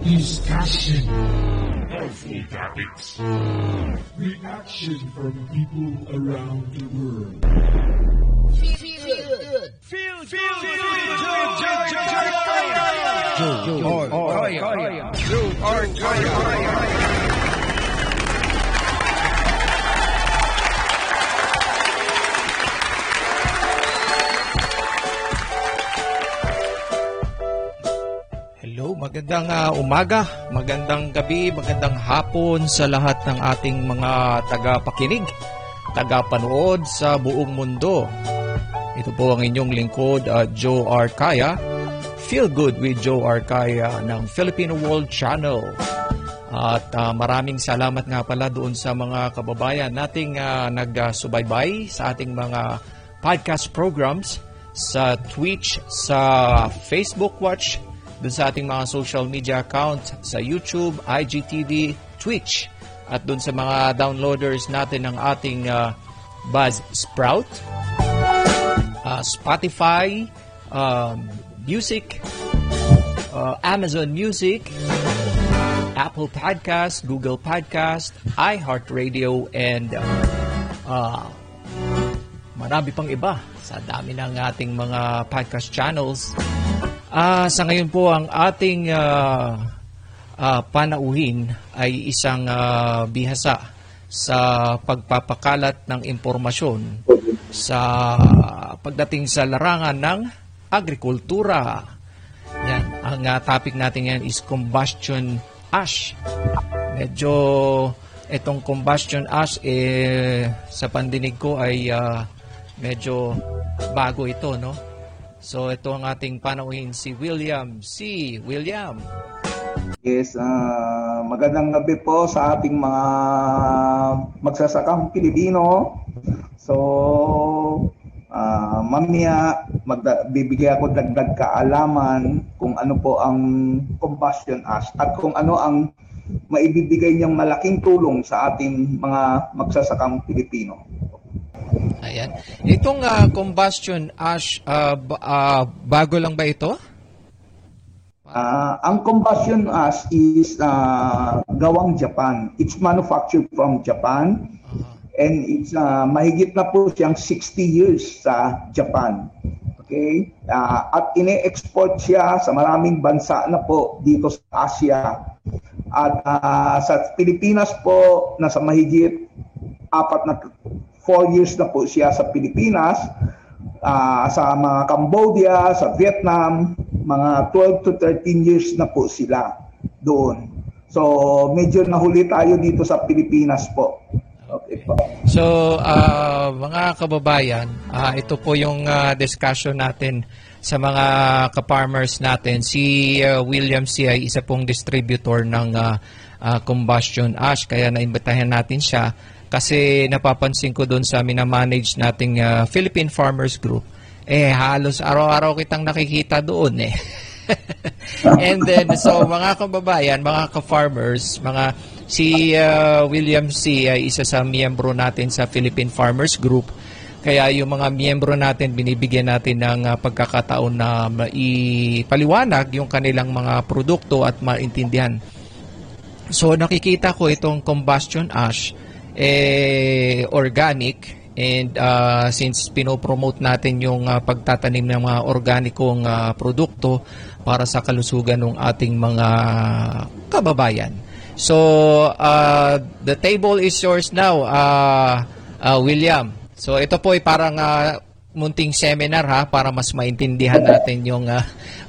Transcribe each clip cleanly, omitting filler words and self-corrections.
Discussion. Helpful topics. Reaction from people around the world. Feel good. Hello, magandang umaga, magandang gabi, magandang hapon sa lahat ng ating mga tagapakinig, tagapanood sa buong mundo. Ito po ang inyong lingkod, Joe Arcaya. Feel Good with Joe Arcaya ng Filipino World Channel. At maraming salamat nga pala doon sa mga kababayan nating nagsubaybay sa ating mga podcast programs sa Twitch, sa Facebook Watch, doon sa ating mga social media accounts sa YouTube, IGTV, Twitch, at doon sa mga downloaders natin ng ating Buzzsprout, Spotify, Music, Amazon Music, Apple Podcast, Google Podcast, iHeartRadio, and marami pang iba sa dami ng ating mga podcast channels. Sa ngayon po, ang ating panauhin ay isang bihasa sa pagpapakalat ng impormasyon sa pagdating sa larangan ng agrikultura. Yan, ang topic natin yan is Combustion Ash. Medyo itong Combustion Ash, sa pandinig ko ay medyo bago ito, no? So, ito ang ating panauhin, si William C. William. Yes, magandang gabi po sa ating mga magsasakang Pilipino. So, mamaya bibigay ako dagdag kaalaman kung ano po ang Combustion Ash at kung ano ang maibibigay niyang malaking tulong sa ating mga magsasakang Pilipino. Ayan. Itong Combustion Ash, bago lang ba ito? Ang Combustion Ash is gawang Japan. It's manufactured from Japan. And it's mahigit na po siyang 60 years sa Japan. Okay? At ine-export siya sa maraming bansa na po dito sa Asia. At sa Pilipinas po, nasa mahigit 4 years na po siya sa Pilipinas, sa mga Cambodia, sa Vietnam, mga 12 to 13 years na po sila doon. So, medyo nahuli tayo dito sa Pilipinas po. Okay po. So, mga kababayan, ito po yung discussion natin sa mga ka-farmers natin. Si William C. ay isa pong distributor ng Combustion Ash, kaya naimbitahan natin siya. Kasi napapansin ko doon sa minamanage nating Philippine Farmers Group, halos araw-araw kitang nakikita doon . And then, so mga kababayan, mga ka-farmers, si William C. ay isa sa miyembro natin sa Philippine Farmers Group. Kaya yung mga miyembro natin, binibigyan natin ng pagkakataon na maipaliwanag yung kanilang mga produkto at maintindihan. So nakikita ko itong Combustion Ash, organic, and since pinopromote natin yung pagtatanim ng mga organikong produkto para sa kalusugan ng ating mga kababayan. So, the table is yours now, William. So, ito po ay parang munting seminar, ha, para mas maintindihan natin yung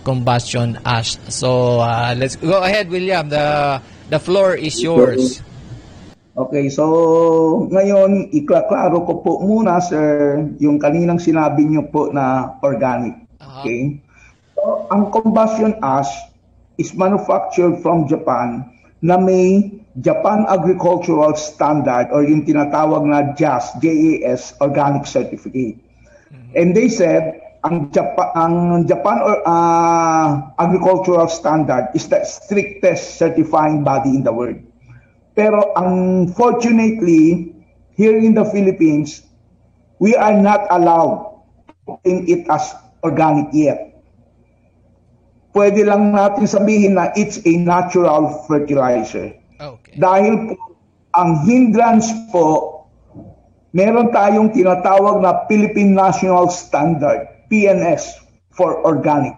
Combustion Ash. So, let's go ahead, William. The floor is yours. Okay, so ngayon, iklaklaro ko po muna, sir, yung kaninang sinabi niyo po na organic. Okay? So, ang Combustion Ash is manufactured from Japan na may Japan Agricultural Standard or yung tinatawag na JAS, J-A-S, Organic Certificate. And they said, ang Japan Agricultural Standard is the strictest certifying body in the world. Pero unfortunately, here in the Philippines, we are not allowed to claim it as organic yet. pwede lang natin sabihin na it's a natural fertilizer. Okay. Dahil po, ang hindrance po, meron tayong tinatawag na Philippine National Standard, PNS, for organic.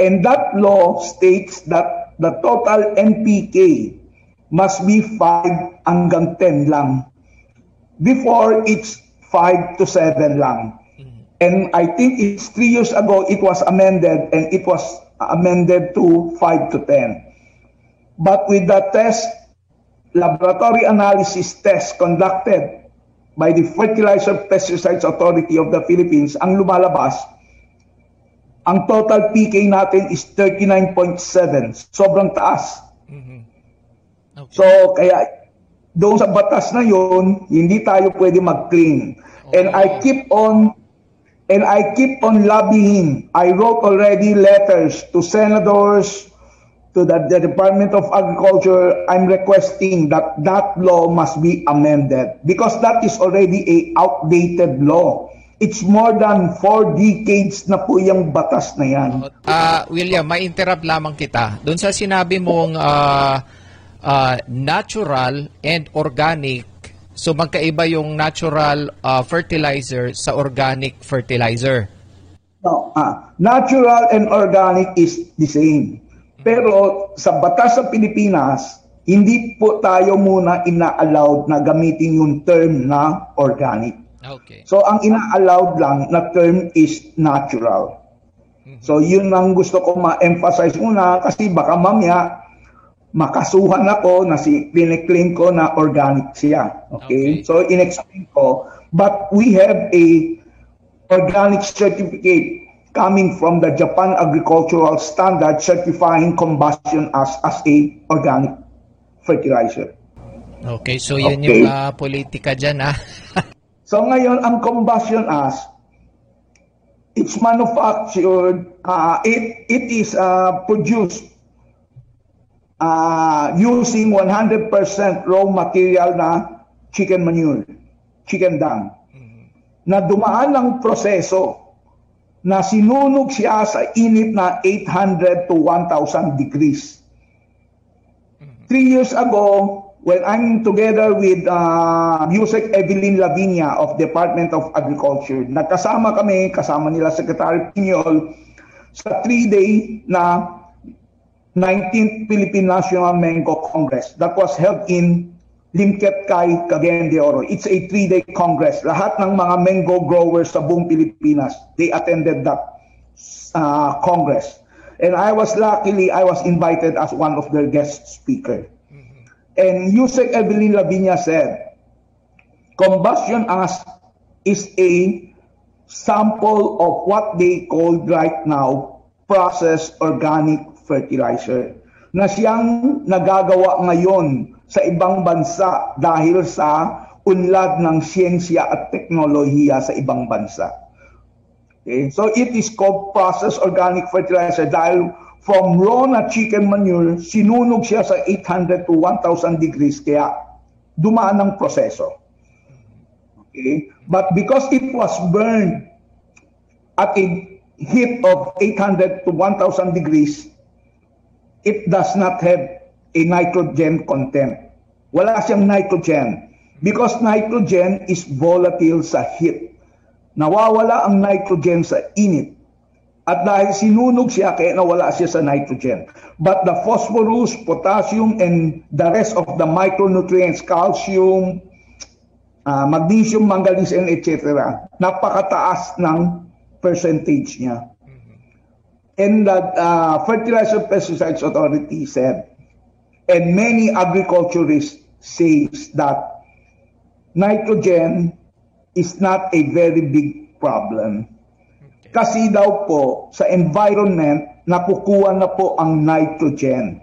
And that law states that the total NPK must be 5 hanggang 10 lang. Before, it's 5 to 7 lang. And I think it's 3 years ago, it was amended, and it was amended to 5 to 10. But with the test, laboratory analysis test conducted by the Fertilizer Pesticides Authority of the Philippines, ang lumalabas, ang total PK natin is 39.7. Sobrang taas. Okay. So, kaya doon sa batas na yun, hindi tayo pwede mag-clean. Okay. And I keep on lobbying. I wrote already letters to senators, to the Department of Agriculture. I'm requesting that that law must be amended because that is already an outdated law. It's more than 4 decades na po yung batas na yan. William, may interrupt lamang kita. Doon sa sinabi mong natural and organic, so magkaiba yung natural fertilizer sa organic fertilizer? No, natural and organic is the same. Pero sa batas sa Pilipinas, hindi po tayo muna ina-allowed na gamitin yung term na organic. Okay. So ang ina-allowed lang na term is natural. So yun ang gusto ko ma-emphasize muna kasi baka mamaya makasuhan ako na si clinic-claim ko na organic siya. Okay? Okay. So in-explain ko, but we have a organic certificate coming from the Japan Agricultural Standard certifying combustion as a organic fertilizer. Okay, so yun okay. Yung politika dyan ah. So ngayon, ang combustion ash, it's manufactured, it is produced using 100% raw material na chicken manure, chicken dung, na dumaan ng proseso na sinunog siya sa init na 800 to 1,000 degrees. 3 years ago, when I'm together with Yusek Evelyn Lavinia of Department of Agriculture, nagkasama kami, kasama nila Secretary Piñol, sa 3-day na 19th Philippine National Menko Congress that was held in Limquetcay, Cagayan de Oro. It's a 3-day congress. Lahat ng mga mango growers sa buong Pilipinas, they attended that congress. And I was invited as one of their guest speakers. And Yusek Evelyn Lavinia said, combustion ash is a sample of what they call right now processed organic fertilizer na siyang nagagawa ngayon sa ibang bansa dahil sa unlad ng siyensya at teknolohiya sa ibang bansa. Okay? So it is called processed organic fertilizer dahil from raw na chicken manure, sinunog siya sa 800 to 1,000 degrees, kaya dumaan ang proseso. Okay? But because it was burned at a heat of 800 to 1,000 degrees, it does not have a nitrogen content. Wala siyang nitrogen because nitrogen is volatile sa heat. Nawawala ang nitrogen sa init. At dahil sinunog siya, kaya nawala siya sa nitrogen. But the phosphorus, potassium, and the rest of the micronutrients, calcium, magnesium, manganese, and etc., napakataas ng percentage niya. And that Fertilizer Pesticides Authority said, and many agriculturists say that nitrogen is not a very big problem. Kasi daw po, sa environment, nakukuha na po ang nitrogen.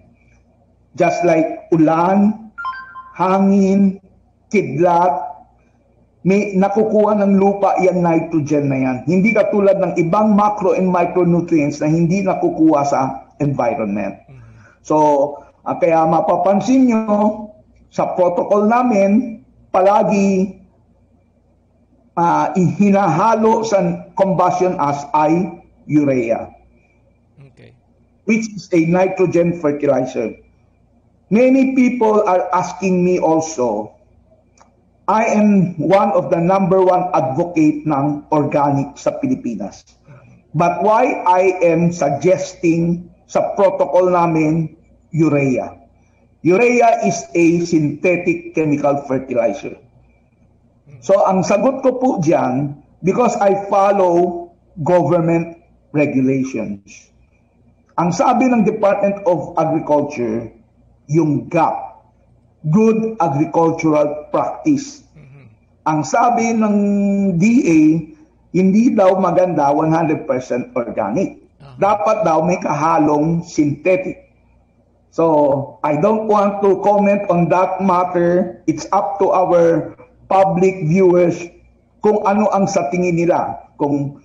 Just like ulan, hangin, kidlat, may nakukuha ng lupa yung nitrogen na yan. Hindi katulad ng ibang macro and micronutrients na hindi nakukuha sa environment. So, kaya mapapansin nyo, sa protocol namin, palagi hinahalo sa combustion ash ay urea. Okay. which is a nitrogen fertilizer. Many people are asking me also, I am one of the #1 advocate ng organic sa Pilipinas. But why I am suggesting sa protocol namin urea? Urea is a synthetic chemical fertilizer. So ang sagot ko po dyan, because I follow government regulations. Ang sabi ng Department of Agriculture, yung GAP, Good Agricultural Practice. Ang sabi ng DA, hindi daw maganda 100% organic. Dapat daw may kahalong synthetic. So, I don't want to comment on that matter. It's up to our public viewers kung ano ang sa tingin nila. Kung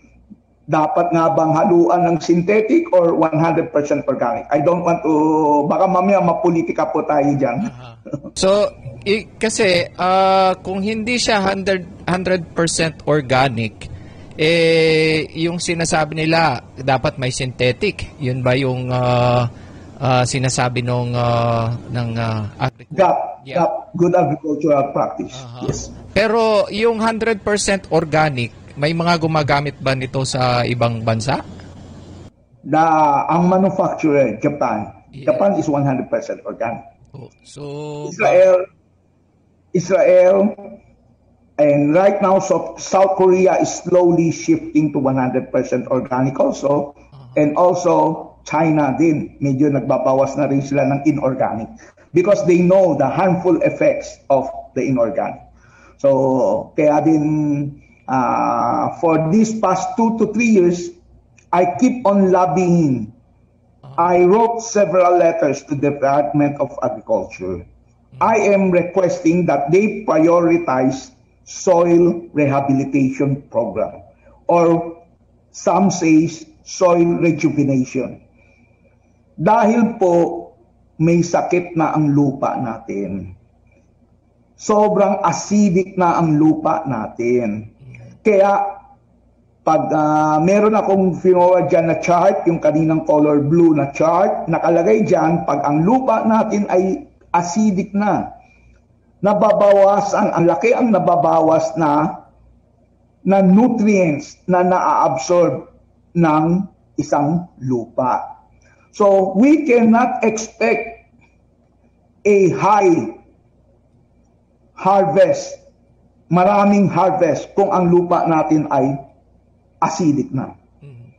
dapat nga bang haluan ng synthetic or 100% organic. I don't want to, baka mamaya mapolitika po tayo dyan. So, kasi kung hindi siya 100% organic, eh, yung sinasabi nila, dapat may synthetic. Yun ba yung sinasabi ng agriculture? Yeah. Good agricultural practice. Yes. Pero yung 100% organic, may mga gumagamit ba nito sa ibang bansa? Ang manufacturer, Japan. Yeah. Japan is 100% organic. Oh, so Israel, and right now South Korea is slowly shifting to 100% organic also. And also China din, medyo nagbabawas na rin sila ng inorganic because they know the harmful effects of the inorganic. So kaya din, for these past 2 to 3 years, I keep on lobbying. I wrote several letters to the Department of Agriculture. I am requesting that they prioritize soil rehabilitation program, or some says soil rejuvenation. Dahil po may sakit na ang lupa natin. Sobrang acidic na ang lupa natin. Kaya pag meron akong finoa dyan na chart, yung kaninang color blue na chart, nakalagay dyan, pag ang lupa natin ay acidic na, nababawasan, ang laki ang nababawas na nutrients na naaabsorb ng isang lupa. So we cannot expect a high harvest, maraming harvest, kung ang lupa natin ay acidic na.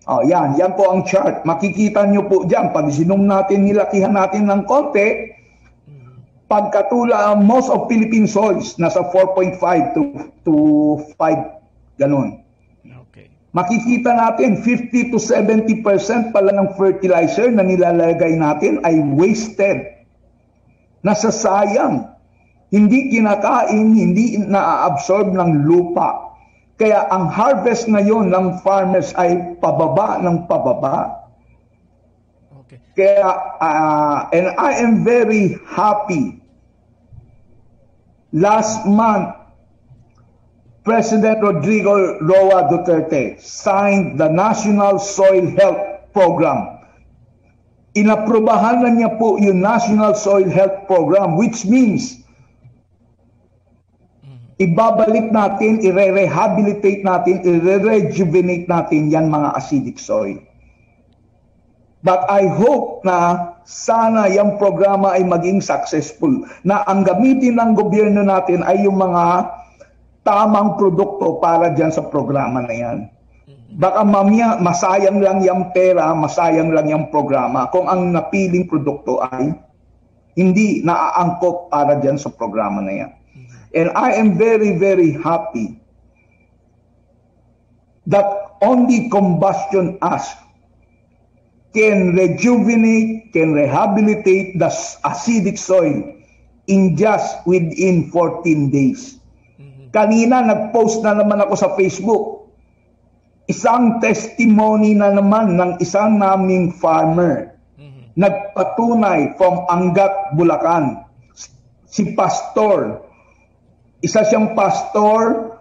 O, yan po ang chart. Makikita nyo po dyan, pag sinum natin, nilakihan natin ng konti, pagkatula, most of Philippine soils, nasa 4.5 to 5, ganun. Okay. Makikita natin, 50 to 70% pala ng fertilizer na nilalagay natin ay wasted. Nasasayang. Hindi kinakain, hindi naaabsorb ng lupa. Kaya ang harvest ngayon ng farmers ay pababa ng pababa. Okay. Kaya, and I am very happy. Last month, President Rodrigo Roa Duterte signed the National Soil Health Program. Inaprubahan na niya po yung National Soil Health Program, which means ibabalik natin, i-rehabilitate natin, i-rejuvenate natin yan mga acidic soil. But I hope na sana yung programa ay maging successful, na ang gamitin ng gobyerno natin ay yung mga tamang produkto para dyan sa programa na yan. Baka mamaya masayang lang yung pera, masayang lang yung programa kung ang napiling produkto ay hindi naaangkop para dyan sa programa na yan. And I am very, very happy that only combustion ash can rejuvenate, can rehabilitate the acidic soil in just within 14 days. Kanina nag-post na naman ako sa Facebook, isang testimony na naman ng isang naming farmer, nagpatunay from Angat, Bulacan, si Pastor. Isa siyang pastor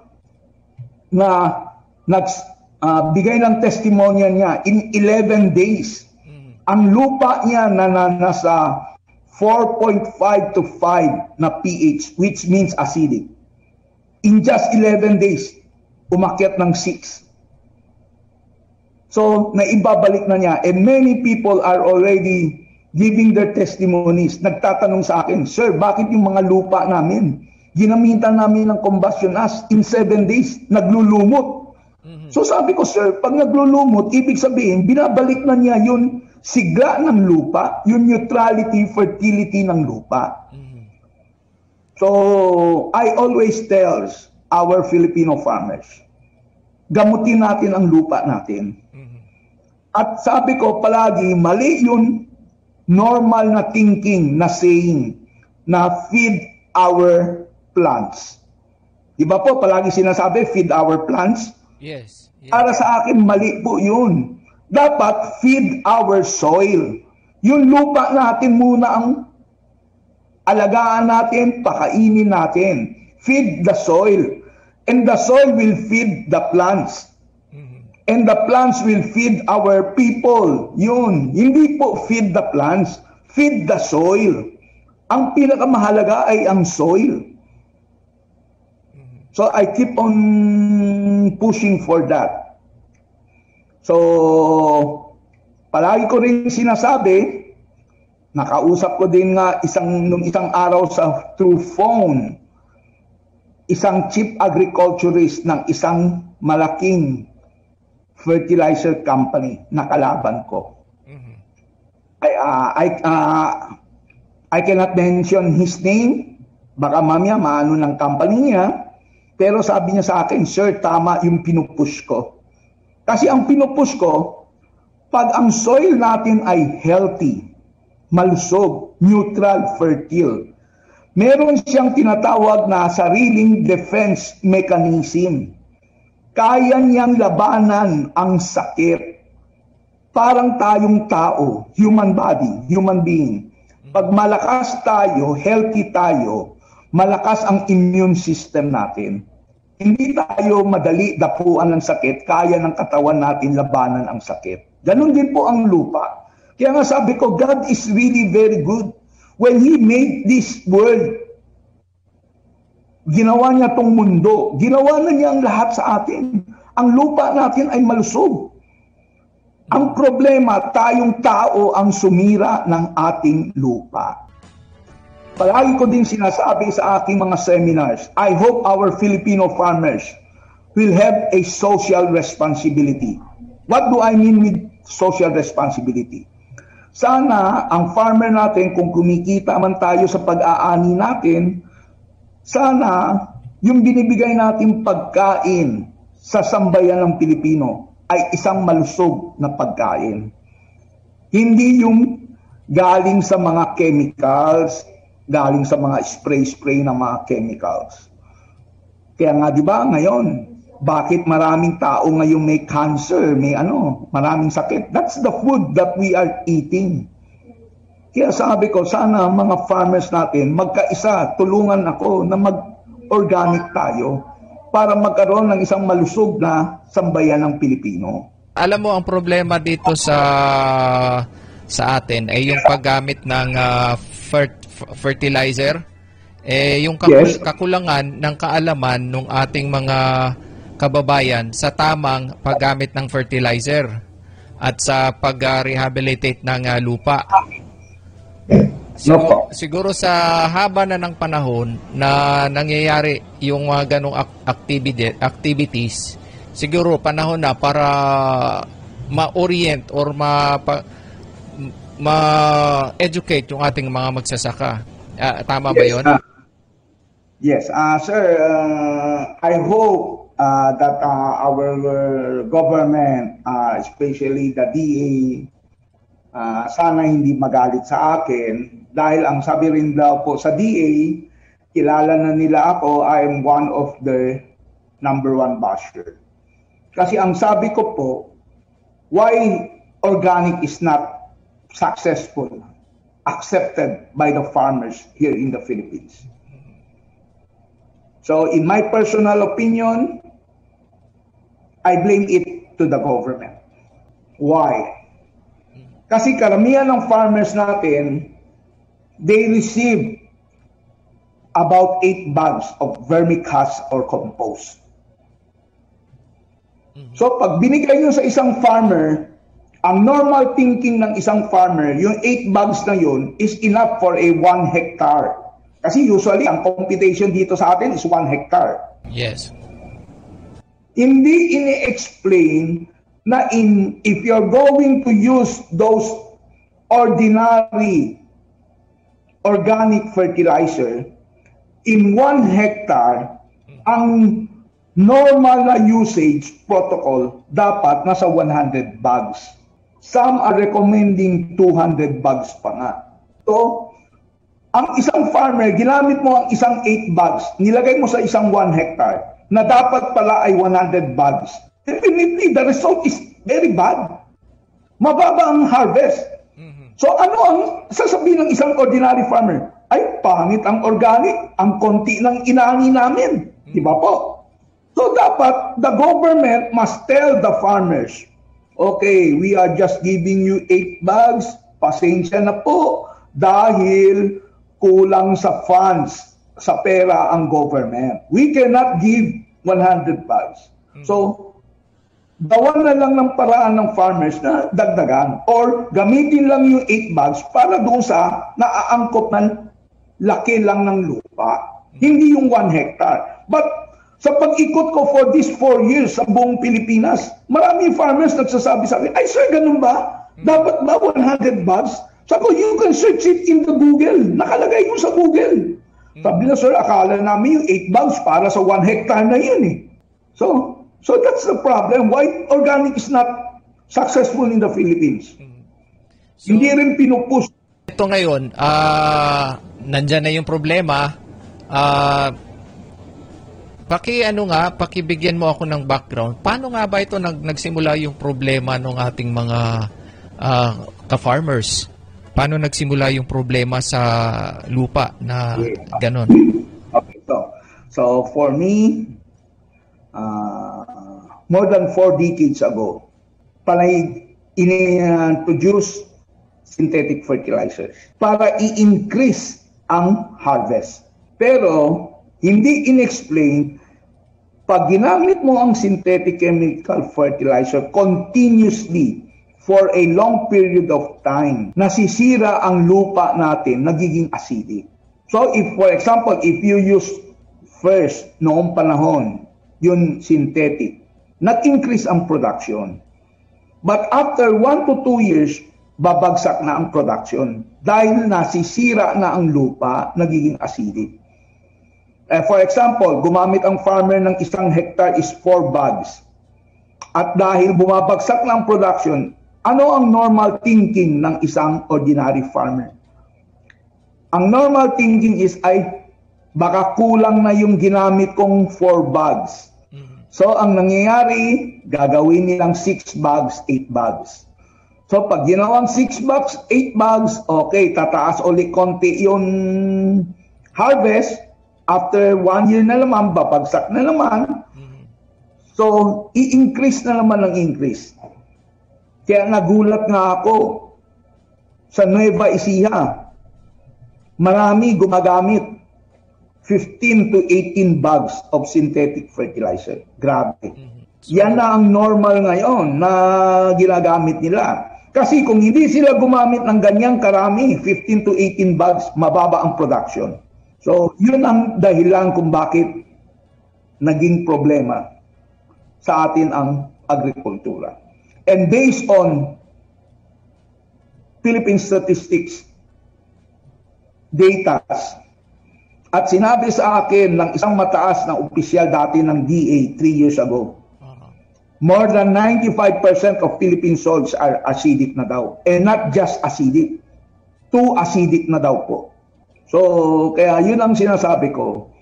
na nagbigay ng testimonya niya in 11 days. ang lupa niya na nasa 4.5 to 5 na pH, which means acidic. In just 11 days, umakyat ng 6. So, naibabalik na niya. And many people are already giving their testimonies. Nagtatanong sa akin, sir, bakit yung mga lupa namin, ginamitan namin ng combustion ash, in 7 days, naglulumot. So sabi ko, sir, pag naglulumot, ibig sabihin, binabalik na niya yun, sigla ng lupa, yung neutrality, fertility ng lupa. So, I always tell our Filipino farmers, gamutin natin ang lupa natin. At sabi ko palagi, mali yung normal na thinking, na saying, na feed our plants. Diba po, palagi sinasabi, feed our plants? Yes. Para sa akin, mali po yun. Dapat feed our soil. Yung lupa natin muna ang alagaan natin, pakainin natin. Feed the soil. And the soil will feed the plants. And the plants will feed our people. Yun. Hindi po feed the plants. Feed the soil. Ang pinakamahalaga ay ang soil. So I keep on pushing for that. So, palagi ko rin sinasabi, nakausap ko din nga nung isang araw sa through phone, isang chief agriculturist ng isang malaking fertilizer company na kalaban ko. I cannot mention his name, baka mamaya maano ng company niya, pero sabi niya sa akin, sir, tama yung pinupush ko. Kasi ang pinupush ko, pag ang soil natin ay healthy, malusog, neutral, fertile, meron siyang tinatawag na sariling defense mechanism. Kaya niyang labanan ang sakit. Parang tayong tao, human body, human being. Pag malakas tayo, healthy tayo, malakas ang immune system natin. Hindi tayo madali dapuan ng sakit, kaya ng katawan natin labanan ang sakit. Ganun din po ang lupa. Kaya nga sabi ko, God is really very good. When He made this world, ginawa niya tong mundo, ginawa na niya ang lahat sa atin. Ang lupa natin ay malusog. Ang problema, tayong tao ang sumira ng ating lupa. Palagi ko din sinasabi sa aking mga seminars, I hope our Filipino farmers will have a social responsibility. What do I mean with social responsibility? Sana ang farmer natin, kung kumikita man tayo sa pag-aani natin, sana yung binibigay natin pagkain sa sambayan ng Pilipino ay isang malusog na pagkain. Hindi yung galing sa mga chemicals, galing sa mga spray-spray na mga chemicals. Kaya nga di ba ngayon, bakit maraming tao ngayon may cancer, may ano, maraming sakit? That's the food that we are eating. Kaya sabi ko, sana mga farmers natin, magkaisa, tulungan ako na mag-organic tayo para magkaroon ng isang malusog na sambayan ng Pilipino. Alam mo, ang problema dito sa atin ay yung paggamit ng fertilizer, eh, yung kakulangan ng kaalaman ng ating mga kababayan sa tamang paggamit ng fertilizer at sa pag-rehabilitate ng lupa. Siguro sa haba na ng panahon na nangyayari yung mga ganong activities, siguro panahon na para ma-orient or ma-educate yung ating mga magsasaka. Tama ba yun? Yes. Sir, I hope that our government, especially the DA, sana hindi magalit sa akin. Dahil ang sabi rin daw po sa DA, kilala na nila ako, I am one of the #1 basher. Kasi ang sabi ko po, why organic is not successful, accepted by the farmers here in the Philippines. So in my personal opinion, I blame it to the government. Why? Kasi karamihan ng farmers natin, they receive about 8 bags of vermicast or compost. So pag binigay nyo sa isang farmer, ang normal thinking ng isang farmer, yung 8 bags na yun is enough for a 1 hectare. Kasi usually, ang computation dito sa atin is 1 hectare. Yes. Hindi ini-explain na if you're going to use those ordinary organic fertilizer, in 1 hectare, ang normal na usage protocol dapat nasa 100 bags. Some are recommending 200 bags pa nga. So, ang isang farmer, ginamit mo ang isang 8 bags, nilagay mo sa isang 1 hectare, na dapat pala ay 100 bags. Definitely, the result is very bad. Mababa ang harvest. So ano ang sasabihin ng isang ordinary farmer? Ay, pangit ang organic, ang konti ng inaani namin. Diba po? So dapat, the government must tell the farmers, okay, we are just giving you 8 bags, pasensya na po, dahil kulang sa funds, sa pera ang government. We cannot give 100 bags. So, dawan na lang ng paraan ng farmers na dagdagan or gamitin lang yung 8 bags para doon sa naaangkop ng laki lang ng lupa. Hindi yung 1 hectare. But sa pag-ikot ko for these 4 years sa buong Pilipinas, marami farmers nagsasabi sa akin, ay sir, ganun ba? Dapat ba 100 bags? Sabi, you can search it in the Google. Nakalagay yun sa Google. Sabi na, sir, akala namin yung 8 bags para sa 1 hectare na yun eh. So that's the problem. Why organic is not successful in the Philippines? So, hindi rin pinupush. Ito ngayon, nandyan na yung problema. Pakibigyan mo ako ng background. Paano nga ba ito nagsimula yung problema ng ating mga ka-farmers? Paano nagsimula yung problema sa lupa na ganon? Okay, so for me, more than 4 decades ago, panay ini-produce synthetic fertilizers para i-increase ang harvest. Pero, hindi in-explain, pag ginamit mo ang synthetic chemical fertilizer continuously, for a long period of time, nasisira ang lupa natin, nagiging acidic. So if, for example, if you use first noong panahon, yung synthetic, nag-increase ang production. But after 1 to 2 years, babagsak na ang production dahil nasisira na ang lupa, nagiging acidic. For example, gumamit ang farmer ng 1 hectare is 4 bags. At dahil bumabagsak na ang production, ano ang normal thinking ng isang ordinary farmer? Ang normal thinking is, ay, baka kulang na yung ginamit kong 4 bags. So, ang nangyayari, gagawin nilang 6 bags, 8 bags. So, pag ginawang 6 bags, 8 bags, okay, tataas ulit konti yung harvest. After 1 year na naman, babagsak na naman. So, i-increase na naman ang increase. Kaya nagulat nga ako sa Nueva Ecija. Marami gumagamit 15 to 18 bags of synthetic fertilizer. Grabe. Yan na ang normal ngayon na ginagamit nila. Kasi kung hindi sila gumamit ng ganyang karami, 15 to 18 bags, mababa ang production. So, yun ang dahilan kung bakit naging problema sa atin ang agrikultura. And based on Philippine statistics, data, at sinabi sa akin ng isang mataas na opisyal dati ng DA 3 years ago, more than 95% of Philippine soils are acidic na daw. And not just acidic, too acidic na daw po. So, kaya yun ang sinasabi ko.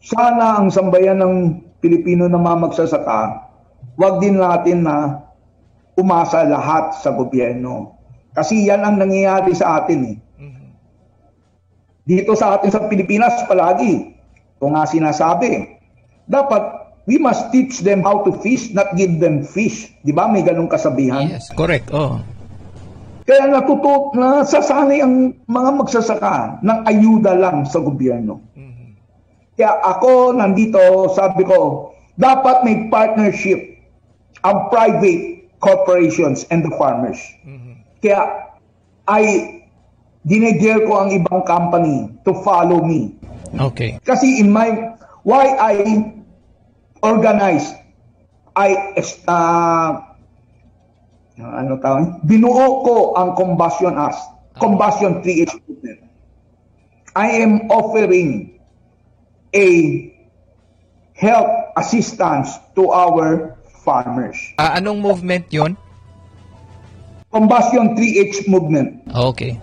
Sana ang sambayan ng Pilipino na mamagsasaka, wag din natin na umasa lahat sa gobyerno. Kasi yan ang nangyayari sa atin eh. Dito sa atin sa Pilipinas palagi, kung nga sinasabi, dapat We must teach them how to fish, not give them fish. Di ba? May ganong kasabihan. Yes, correct. Oh. Kaya natutok na sasanay ang mga magsasaka ng ayuda lang sa gobyerno. Mm-hmm. Kaya ako nandito, sabi ko, dapat may partnership ang private corporations and the farmers. Mm-hmm. Kaya ay dinedare ko ang ibang company to follow me. Okay. Kasi in my, why I organized, binuo ko ang Combustion Ash, Combustion 3H movement. I am offering a help assistance to our farmers. Anong movement yun? Combustion 3H movement. Okay.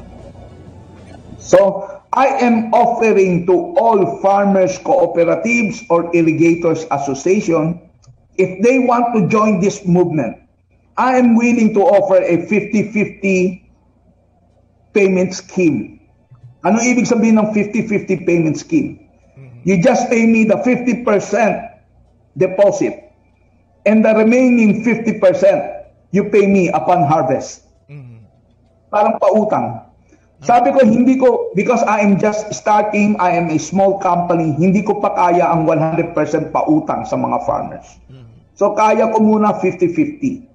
So, I am offering to all farmers cooperatives or irrigators association, if they want to join this movement, I am willing to offer a 50-50 payment scheme. Ano ibig sabihin ng 50-50 payment scheme? You just pay me the 50% deposit and the remaining 50% you pay me upon harvest. Parang pautang. Sabi ko, hindi ko, because I am just starting, I am a small company, hindi ko pa kaya ang 100% pautang sa mga farmers. So, kaya ko muna 50-50.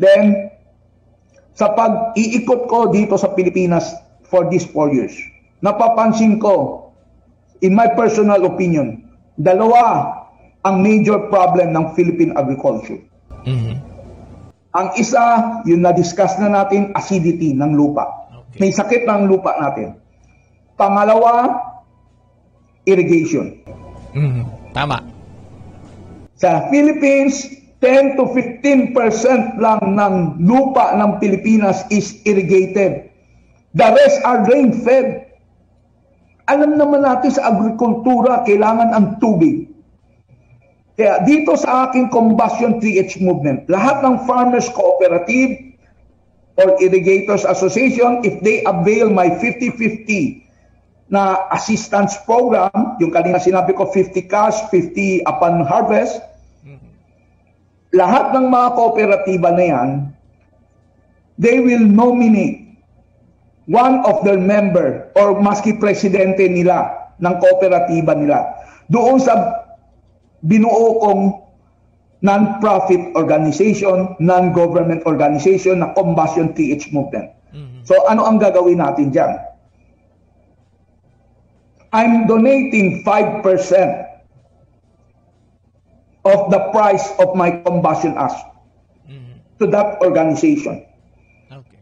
Then, sa pag-iikot ko dito sa Pilipinas for these 4 years, napapansin ko, in my personal opinion, dalawa ang major problem ng Philippine agriculture. Mm-hmm. Ang isa, yun na-discuss na natin, acidity ng lupa. May sakit ng lupa natin. Pangalawa, irrigation. Mm-hmm. Tama. Sa Philippines, 10 to 15% lang ng lupa ng Pilipinas is irrigated. The rest are rain-fed. Alam naman natin sa agrikultura, kailangan ang tubig. Kaya dito sa aking Combustion 3H movement, lahat ng farmers cooperative, or Irrigators Association, if they avail my 50-50 na assistance program, yung kanina sinabi ko 50 cash, 50 upon harvest, lahat ng mga kooperatiba na yan, they will nominate one of their member or maski presidente nila ng kooperatiba nila. Doon sa binuo kong non-profit organization, non-government organization na Combustion 3H movement. Mm-hmm. So ano ang gagawin natin dyan? I'm donating 5% of the price of my Combustion Ash to that organization. Okay.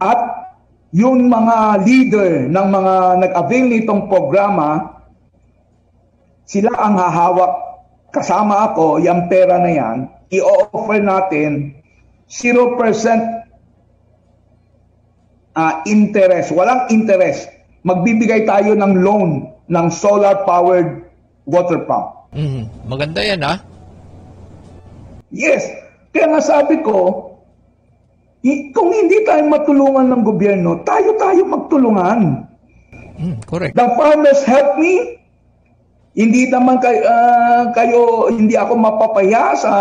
At yung mga leader ng mga nag-avail nitong programa, sila ang hahawak kasama ako, yung pera na yan, i-offer natin 0% interest. Walang interest. Magbibigay tayo ng loan ng solar-powered water pump. Mm-hmm. Maganda yan, ha? Yes. Kaya nga sabi ko, kung hindi tayo matulungan ng gobyerno, tayo magtulungan. Correct. The farmers help me. Hindi naman kayo, hindi ako mapapaya sa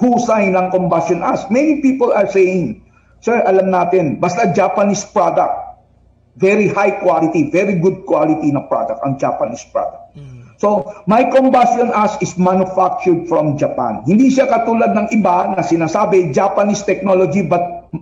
husay ng Combustion Ash. Many people are saying, sir, alam natin, basta Japanese product, very high quality, very good quality na product, ang Japanese product. Mm. So, my Combustion Ash is manufactured from Japan. Hindi siya katulad ng iba na sinasabi, Japanese technology but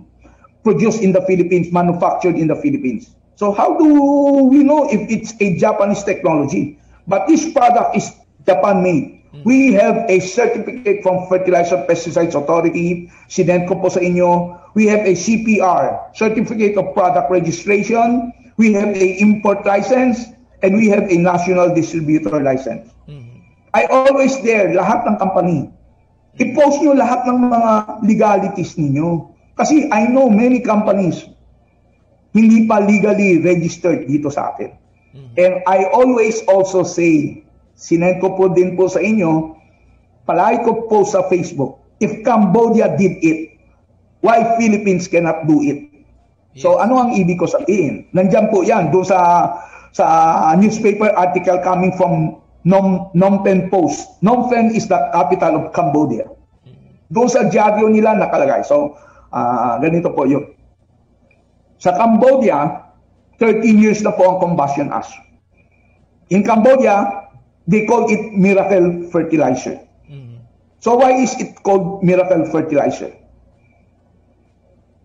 produced in the Philippines, manufactured in the Philippines. So, how do we know if it's a Japanese technology? But this product is Japan-made. We have a certificate from Fertilizer Pesticides Authority. Sinend ko po sa inyo. We have a CPR, Certificate of Product Registration. We have a import license. And we have a National Distributor License. I always there, lahat ng company. I-post nyo lahat ng mga legalities ninyo. Kasi I know many companies hindi pa legally registered dito sa atin. And I always also say, sinend ko po din po sa inyo, palagi ko po sa Facebook, if Cambodia did it, why Philippines cannot do it? Yeah. So ano ang ibig ko sabihin? Nandiyan po yan, doon sa newspaper article coming from Phnom Penh Post. Phnom Penh is the capital of Cambodia. Doon sa diaryo nila nakalagay. So, ganito po yun. Sa Cambodia, 13 years na po ang combustion ash. In Cambodia, they call it miracle fertilizer. So why is it called miracle fertilizer?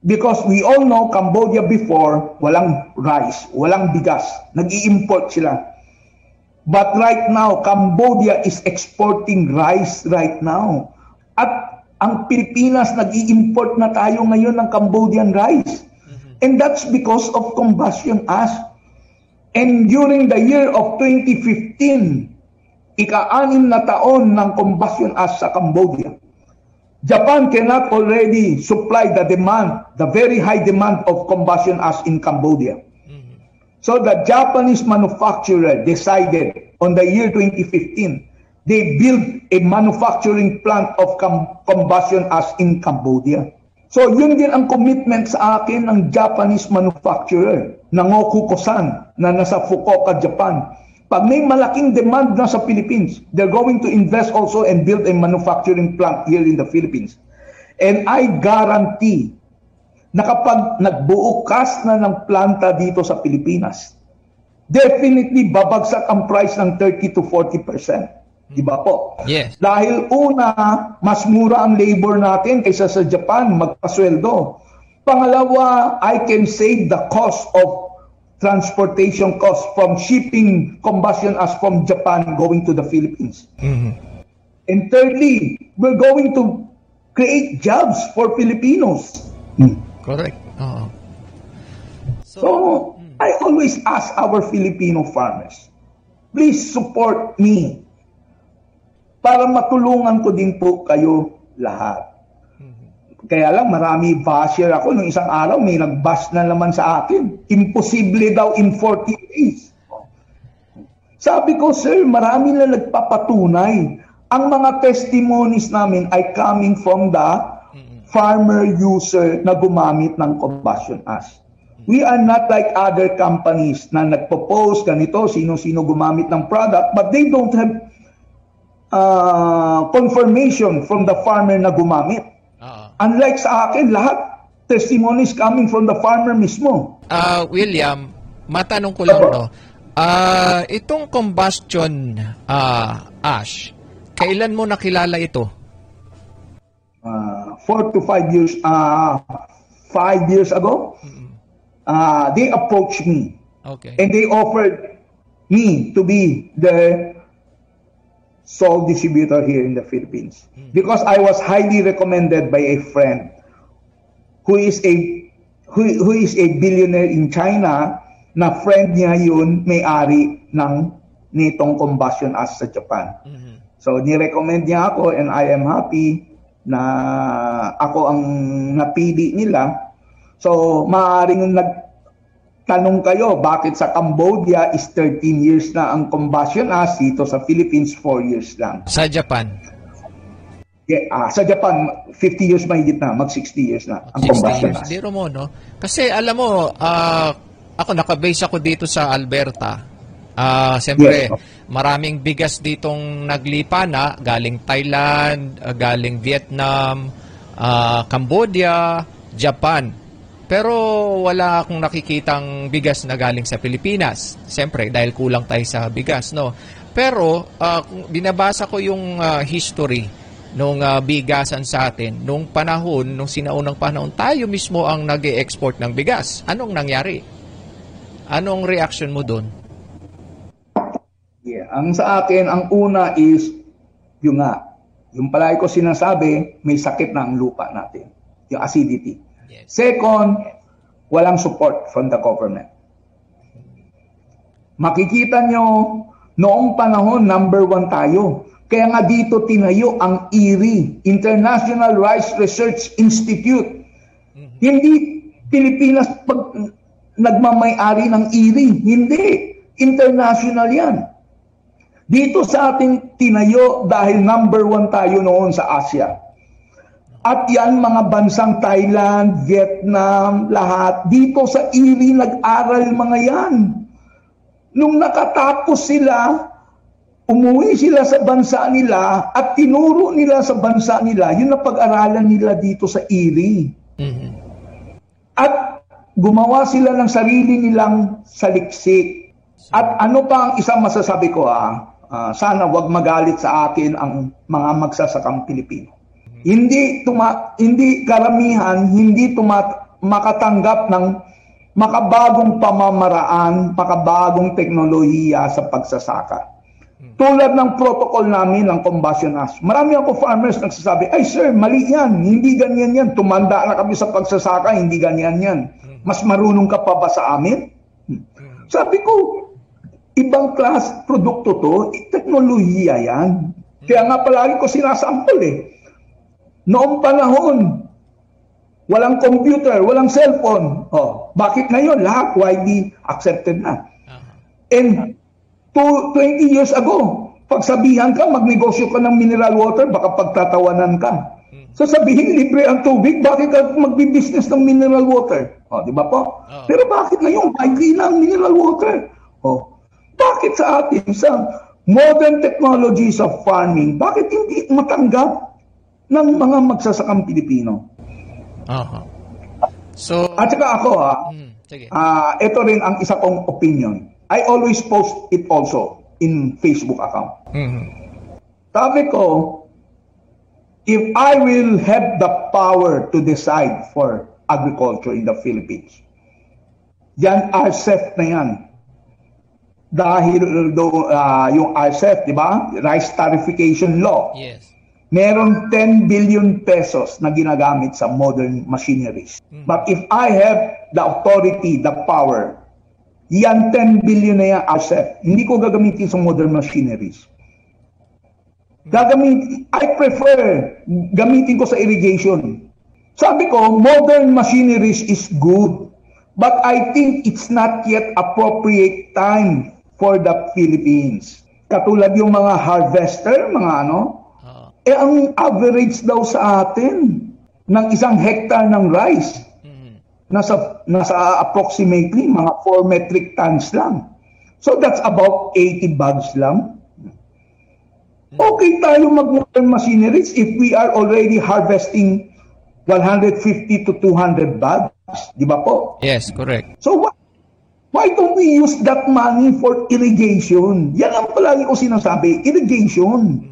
Because we all know Cambodia before, walang rice, walang bigas. Nag-i-import sila. But right now, Cambodia is exporting rice right now. At ang Pilipinas, nag-i-import na tayo ngayon ng Cambodian rice. And that's because of combustion ash. And during the year of 2015, ika-anim na taon ng combustion ash sa Cambodia, Japan cannot already supply the demand, the very high demand of combustion ash in Cambodia. So the Japanese manufacturer decided on the year 2015, they built a manufacturing plant of combustion ash in Cambodia. So yun din ang commitment sa akin ng Japanese manufacturer na Ngoku-Kosan na nasa Fukuoka, Japan. Pag may malaking demand na sa Philippines, they're going to invest also and build a manufacturing plant here in the Philippines. And I guarantee na kapag nagbuukas na ng planta dito sa Pilipinas, definitely babagsak ang price ng 30 to 40%. Diba po? Yes. Dahil una, mas mura ang labor natin kaysa sa Japan, magpasweldo. Pangalawa, I can save the cost of transportation costs from shipping combustion ash from Japan going to the Philippines. And thirdly, we're going to create jobs for Filipinos. Correct. So I always ask our Filipino farmers, please support me para matulungan ko din po kayo lahat. Kaya lang marami basher ako. Nung isang araw may nag-bash na naman sa akin. Imposible daw in 40 days. Sabi ko, sir, marami na nagpapatunay. Ang mga testimonies namin ay coming from the farmer user na gumamit ng combustion ash. We are not like other companies na nagpo-post ganito, sino-sino gumamit ng product, but they don't have confirmation from the farmer na gumamit. Unlike sa akin, lahat testimonies coming from the farmer mismo. William, matanong ko lang, no? Itong combustion ash, kailan mo nakilala ito? 4 to 5 years, 5 years ago, they approached me. Okay. And they offered me to be the sole distributor here in the Philippines because I was highly recommended by a friend who is a billionaire in China na friend niya yun may-ari ng nitong combustion ash sa Japan. So ni-recommend niya ako and I am happy na ako ang napili nila. So maaaring tanong kayo, bakit sa Cambodia is 13 years na ang combustion ash, dito sa Philippines 4 years lang. Sa Japan? Yeah, sa Japan, 50 years mahigit na, mag 60 years na ang combustion ash. Diro mo, no? Kasi alam mo, ako nakabase ako dito sa Alberta. Siyempre, yes, maraming bigas ditong naglipa na, galing Thailand, galing Vietnam, Cambodia, Japan. Pero wala akong nakikitang bigas na galing sa Pilipinas. Siyempre, dahil kulang tayo sa bigas, no? Pero, binabasa ko yung history nung bigasan sa atin. Nung panahon, nung sinaunang panahon, tayo mismo ang nag-e-export ng bigas. Anong nangyari? Anong reaction mo dun? Yeah, ang sa akin, ang una is, yung palagi ko sinasabi, may sakit na ang lupa natin. Yung acidity. Second, walang support from the government. Makikita nyo, noong panahon, #1 tayo. Kaya nga dito tinayo ang IRRI, International Rice Research Institute. Hindi Pilipinas pag nagmamayari ng IRRI. Hindi. International yan. Dito sa atin tinayo dahil #1 tayo noon sa Asia. At yan mga bansang Thailand, Vietnam, lahat. Dito sa IRRI nag-aral mga yan. Nung nakatapos sila, umuwi sila sa bansa nila at tinuro nila sa bansa nila yun na pag-aralan nila dito sa IRRI. Mm-hmm. At gumawa sila ng sarili nilang saliksik. At ano pa ang isang masasabi ko, sana wag magalit sa atin ang mga magsasakang Pilipino. Hindi karamihan, hindi makatanggap ng makabagong pamamaraan, makabagong teknolohiya sa pagsasaka. Tulad ng protocol namin ng Combustion Ash, marami ako farmers nagsasabi, ay sir, mali yan, hindi ganyan yan, tumanda na kami sa pagsasaka, hindi ganyan yan. Mas marunong ka pa ba sa amin? Sabi ko, ibang class produkto to, teknolohiya yan. Kaya nga palagi ko sinasample eh. Noong panahon, walang computer, walang cellphone. Oh, bakit ngayon lahat widely accepted na? And 20 years ago, pagsabihan ka, magnegosyo ka ng mineral water, baka pagtatawanan ka. Sasabihin, libre ang tubig, bakit ka magbibusiness ng mineral water? O, di ba po? Pero bakit ngayon, pagli na ang mineral water? O, bakit sa atin, sa modern technologies of farming, bakit hindi matanggap ng mga magsasakang Pilipino? Uh-huh. So, at saka ako, ito rin ang isa kong opinion. I always post it also in Facebook account. Mm-hmm. Sabi ko, if I will have the power to decide for agriculture in the Philippines, yan RCEF na yan. Dahil yung RCEF, di ba? Rice Tarification Law. Yes. Meron 10 billion pesos na ginagamit sa modern machineries. Mm-hmm. But if I have the authority, the power, yan 10 billion na yan RCEF. Hindi ko gagamitin sa modern machineries. I prefer gamitin ko sa irrigation. Sabi ko, modern machineries is good. But I think it's not yet appropriate time for the Philippines. Katulad yung mga harvester, mga ang average daw sa atin ng isang hectare ng rice, nasa approximately mga 4 metric tons lang. So that's about 80 bags lang. Okay tayo mag-modern machineries if we are already harvesting 150 to 200 bags. Di ba po? Yes, correct. So why don't we use that money for irrigation? Yan ang palagi ko sinasabi, irrigation.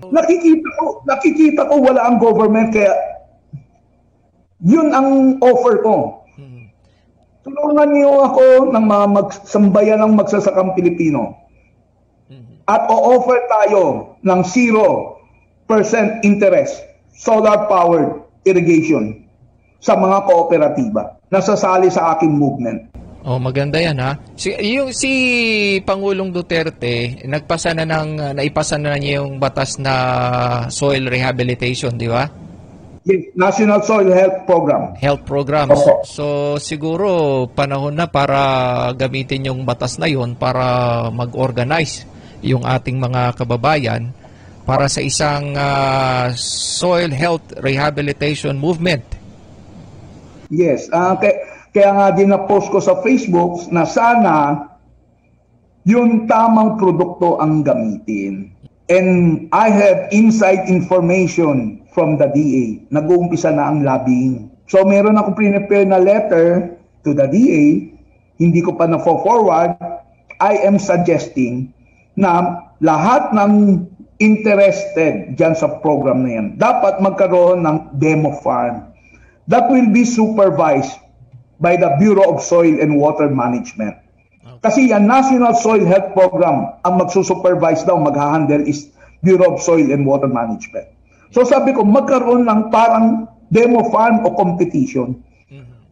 Nakikita ko wala ang government, kaya yun ang offer ko. Tulungan niyo ako ng mga sambayan ng magsasakang Pilipino. At o-offer tayo ng 0% interest, solar-powered irrigation sa mga kooperatiba na sasali sa aking movement. Oh, maganda yan ha. Si Pangulong Duterte, naipasa na niya yung batas na soil rehabilitation, di ba? National Soil Health Program. Health Program. Okay. So siguro panahon na para gamitin yung batas na yon para mag-organize yung ating mga kababayan para sa isang soil health rehabilitation movement. Yes. Kaya nga din na-post ko sa Facebook na sana yung tamang produkto ang gamitin. And I have inside information from the DA. Nag-uumpisa na ang lobbying. So meron akong prepare na letter to the DA. Hindi ko pa na-forward. I am suggesting na lahat ng interested dyan sa program na yan, dapat magkaroon ng demo farm that will be supervised by the Bureau of Soil and Water Management. Kasi yan, National Soil Health Program, ang magsusupervise daw, maghahandle is Bureau of Soil and Water Management. So sabi ko, magkaroon ng parang demo farm o competition.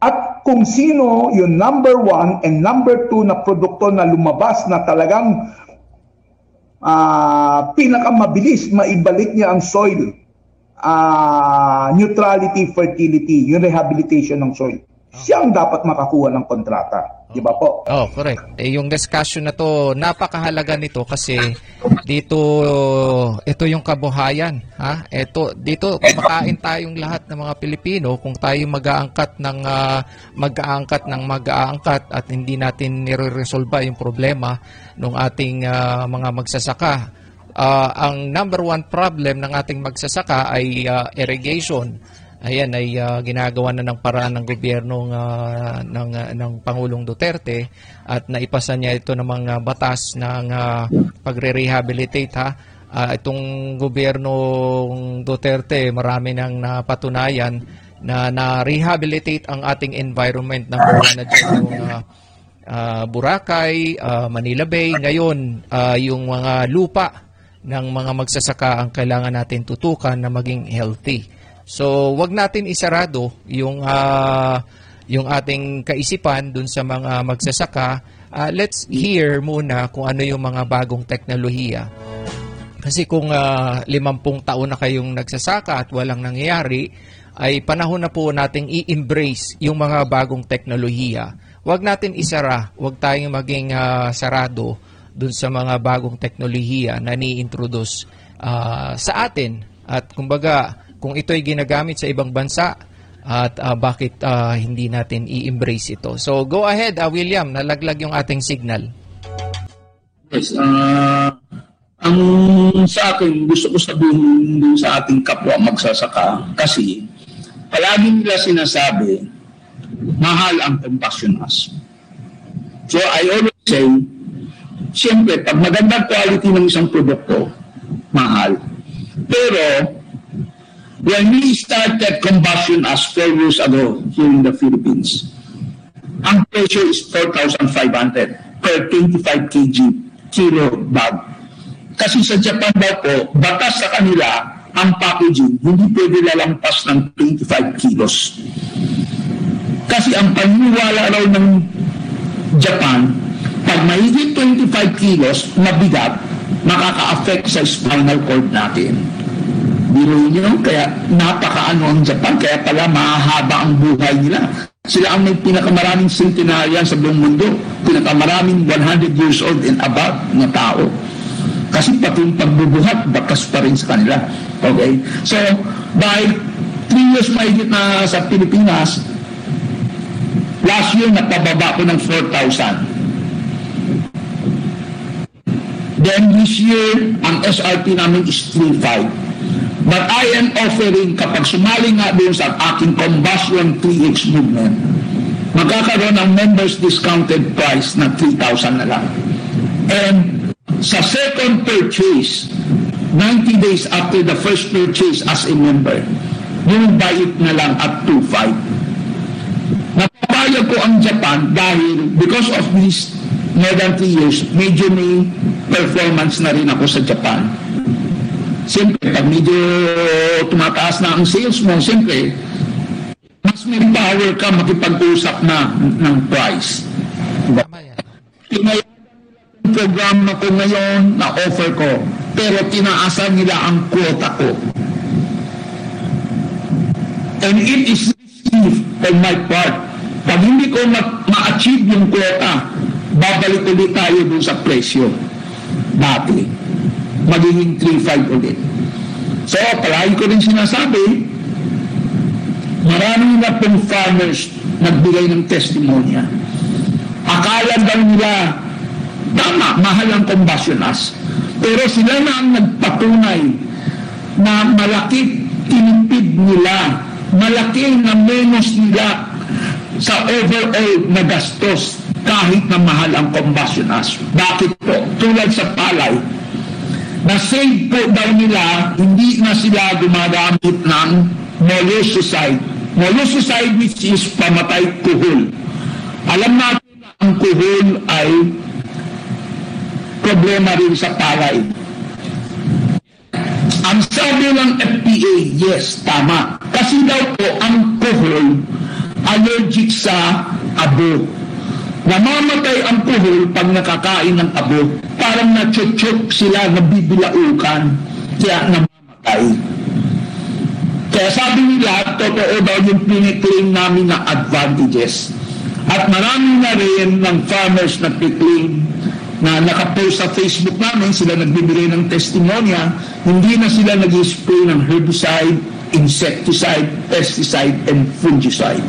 At kung sino yung number 1 and number 2 na produkto na lumabas na talagang pinakamabilis, maibalik niya ang soil neutrality, fertility, yung rehabilitation ng soil. Siya ang dapat makakuha ng kontrata. Di ba po? Oh, correct. Yung discussion na to, napakahalaga nito kasi dito, ito yung kabuhayan. Ha? Ito, dito, kumakain tayong lahat ng mga Pilipino kung tayo mag-aangkat at hindi natin nire-resolve yung problema ng ating mga magsasaka. ang number one problem ng ating magsasaka ay irrigation. Ayan ay ginagawa na ng paraan ng gobyerno ng Pangulong Duterte at naipasa niya ito ng mga batas ng pagre-rehabilitate ha. Itong gobyernong Duterte, marami nang napatunayan na na-rehabilitate ang ating environment ng Boracay, Manila Bay. Ngayon, yung mga lupa ng mga magsasaka ang kailangan natin tutukan na maging healthy. So, wag natin isarado yung ating kaisipan dun sa mga magsasaka. Let's hear muna kung ano yung mga bagong teknolohiya. Kasi kung 50 taon na kayong nagsasaka at walang nangyayari, ay panahon na po nating i-embrace yung mga bagong teknolohiya. Wag natin isara, wag tayong maging sarado dun sa mga bagong teknolohiya na ni-introduce sa atin. At kumbaga, kung ito'y ginagamit sa ibang bansa, at bakit hindi natin i-embrace ito? So, go ahead, William. Nalaglag yung ating signal. Yes. Ang sa akin, gusto ko sabihin dun sa ating kapwa magsasaka kasi palagi nila sinasabi, mahal ang Combustion Ash. So, I always say, siyempre, pag magandang quality ng isang produkto, mahal. Pero, when we started Combustion Ash 4 years ago here in the Philippines, ang pressure is 4,500 per 25 kg kilo bag. Kasi sa Japan daw po, batas sa kanila, ang packaging, hindi pwede lalampas ng 25 kilos. Kasi ang paniwala raw ng Japan, pag mahigit 25 kilos na bigat, nakaka-affect sa spinal cord natin. Biro nyo, kaya napakaano ang Japan, kaya pala mahaba ang buhay nila. Sila ang may pinakamaraming centenarian sa buong mundo, pinakamaraming 100 years old and above na tao. Kasi pati yung pagbubuhat, bakas pa rin sa kanila. Okay? So, by 3 years mahigit na sa Pilipinas, last year, napababa ko ng 4,000. Then this year, ang SRP namin is 3,500. But I am offering, kapag sumali nga doon sa aking Combustion 3H movement, magkakaroon ng members discounted price na 3,000 na lang. And sa second purchase, 90 days after the first purchase as a member, yung bayit na lang at 2,500. Napapayag ko ang Japan dahil because of this more than 3 years, medyo may performance na rin ako sa Japan. Siyempre, pag medyo tumataas na ang sales mo, siyempre, mas may power ka makipag-usap na ng price. Diba? Tinayaan ang programa ko ngayon na offer ko, pero tinaasan nila ang quota ko. And it is risky on my part. Pag hindi ko ma-achieve yung quota, babalik ulit tayo dun sa presyo. Dati. Magiging 3,500 ulit. So, palagi ko rin sinasabi, maraming na pong farmers nagbigay ng testimonya. Akala daw nila, tama, mahal ang Combustion Ash. Pero sila na ang nagpatunay na malaki tinipid nila, malaki na menos nila sa overall na gastos kahit na mahal ang Combustion Ash. Bakit po? Tulad sa palay, na-save po daw nila, hindi na sila gumagamit ng molluscicide. Molluscicide which is pamatay kuhol. Alam natin na ang kuhol ay problema rin sa palay. Ang sabi ng FDA, yes, tama. Kasi daw po ang kuhol allergic sa abo. Namamatay ang kuhol pag nakakain ng abo. Parang nachuchok sila, nabibilaukan, kaya namamatay. Kaya sabi nila, totoo daw yung piniklaim namin na advantages. At marami na rin ng farmers na piklaim na nakapost sa Facebook namin, sila nagbibigay ng testimonya, hindi na sila nag-spray ng herbicide, insecticide, pesticide, and fungicide.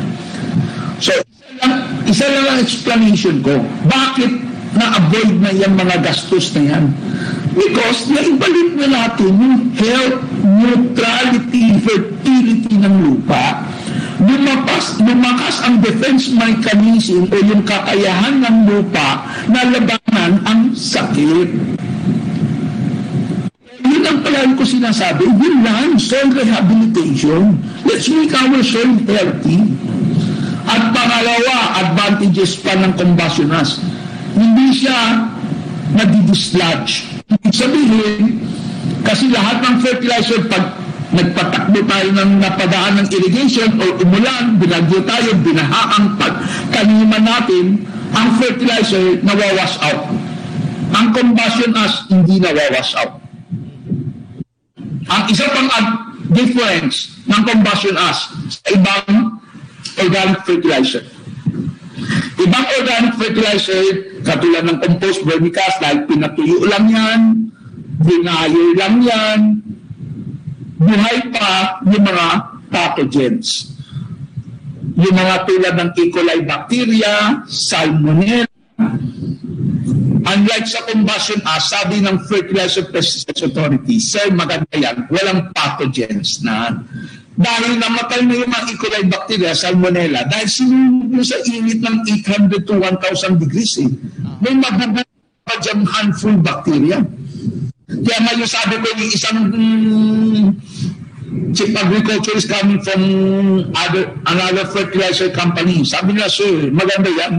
So, isa lang ang explanation ko. Bakit na-avoid na yung mga gastos na yan? Because naibalik na natin yung health, neutrality, fertility ng lupa. Lumakas ang defense mechanism o yung kakayahan ng lupa na labanan ang sakit. Yun ang palagi ko sinasabi, yun lang, soil rehabilitation. Let's make our soil healthy. At pangalawa, advantages pa ng combustion ash. Hindi siya nadidislodge. Ibig sabihin, kasi lahat ng fertilizer, pag nagpatakbo tayo ng napadaan ng irrigation o umulan, binagyo tayo, binahaang pagkaniman natin, ang fertilizer nawawash out. Ang combustion ash hindi nawawash out. Ang isa pang difference ng combustion ash sa ibang organic fertilizer. Ibang organic fertilizer, katulad ng compost vermicast, pinatuyo lang yan, binayo lang yan, buhay pa yung mga pathogens. Yung mga tulad ng E. coli bacteria, salmonella. Unlike sa combustion ash, sabi ng Fertilizer Pesticides Authority, sir, maganda yan, walang pathogens na. Dahil namatay na yung mga E. coli bacteria, salmonella, dahil sinunod nyo sa init ng 800 to 1,000 degrees, eh. May maganda pa dyan handful bacteria. Kaya ngayon sabi ko, yung isang chief agriculture is coming from another fertilizer company. Sabi nila, sir, maganda yan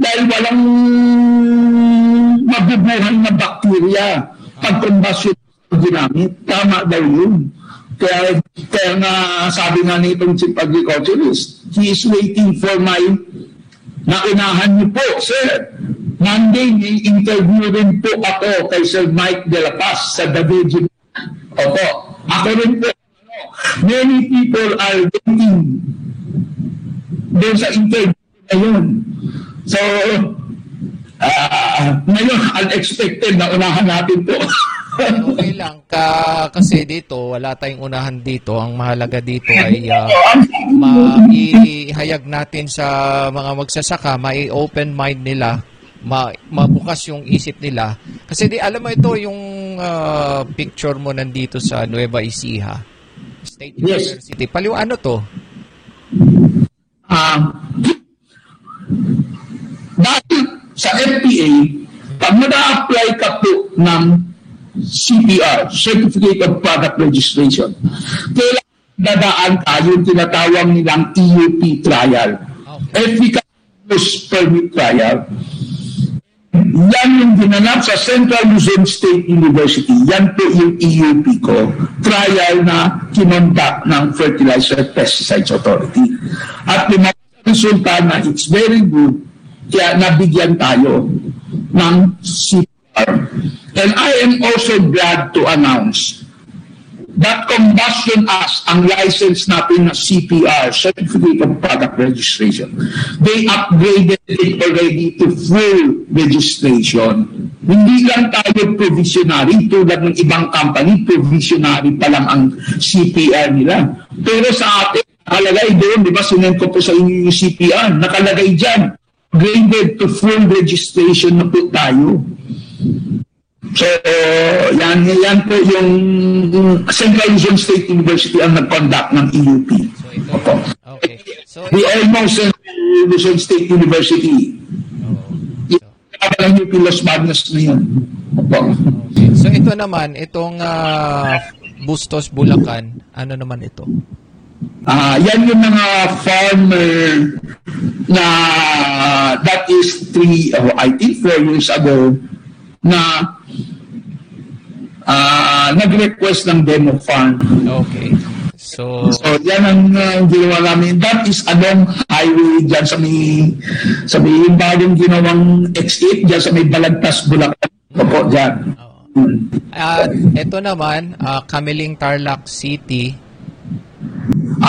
dahil walang mabubuhay na bacteria pag combustion ginamit. Tama daw yun. Kaya nga sabi nga nitong chief agriculturist, he is waiting for my naunahan niyo po, sir. Monday, interview rin po ako kay Sir Mike de La Paz sa Davao. Opo, ako rin po. Many people are waiting doon sa interview na yun. So, ngayon, unexpected na unahan natin po. Okay lang, kasi dito, wala tayong unahan dito. Ang mahalaga dito ay maihayag natin sa mga magsasaka, mai-open mind nila, mabukas yung isip nila. Kasi di alam mo ito yung picture mo nandito sa Nueva Ecija State University. Yes. Paliw ano to? Dahil sa NPA, pag mag-a-apply ka po ng CPR, Certificate of Product Registration, kailangan dadaan tayo yung tinatawag nilang EUP trial. Ethical Use Permit trial. Yan yung ginanap sa Central Luzon State University. Yan po yung EUP ko. Trial na kinontak ng Fertilizer Pesticides Authority. At yung resulta na it's very good, kaya nabigyan tayo ng CPR. And I am also glad to announce that combustion ash, ang license natin na CPR, Certificate of Product Registration, they upgraded it already to full registration. Hindi lang tayo provisionary, tulad ng ibang company, provisionary pa lang ang CPR nila. Pero sa atin, nakalagay doon, di ba, sinend ko po sa inyo yung CPR, nakalagay dyan, upgraded to full registration na po tayo. So, yan po yung Central Luzon State University ang nag-conduct ng EUP. So, ito, okay. So, we all know Central Luzon State University. Yung UP Los Magnos na yan. Opo. Okay. So, ito naman, itong Bustos, Bulacan, ano naman ito? Yan yung mga farmer na that is 4 years ago na nag-request ng demo farm. Okay. So yan ang ginawa namin. That is along highway dyan sa may bagong ginawang X8 dyan sa may Balagtas, Bulacan. Opo, dyan. Ito naman, Camiling Tarlac City.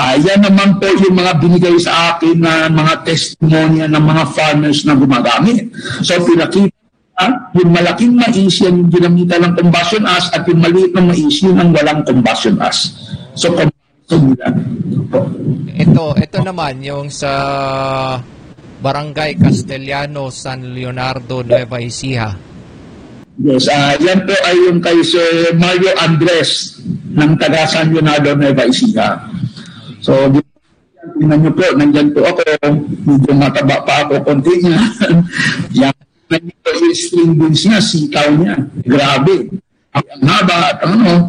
Yan naman po yung mga binigay sa akin na mga testimonya ng mga farmers na gumagamit. So, pinakita yung malaking mais, yan yung ginamita ng combustion ash, at yung maliit na mais, yun ang walang combustion ash. So, combustion nila. Ito naman, yung sa Barangay Castellano, San Leonardo, Nueva Ecija. Yes, yan po ay yung kay Sir Mario Andres ng taga San Leonardo, Nueva Ecija. So, tingnan niyo po, nandyan po ako. Medyo mataba pa ako konti niya. Yan po yung string beans niya, sitaw niya. Grabe. Ang haba at ano.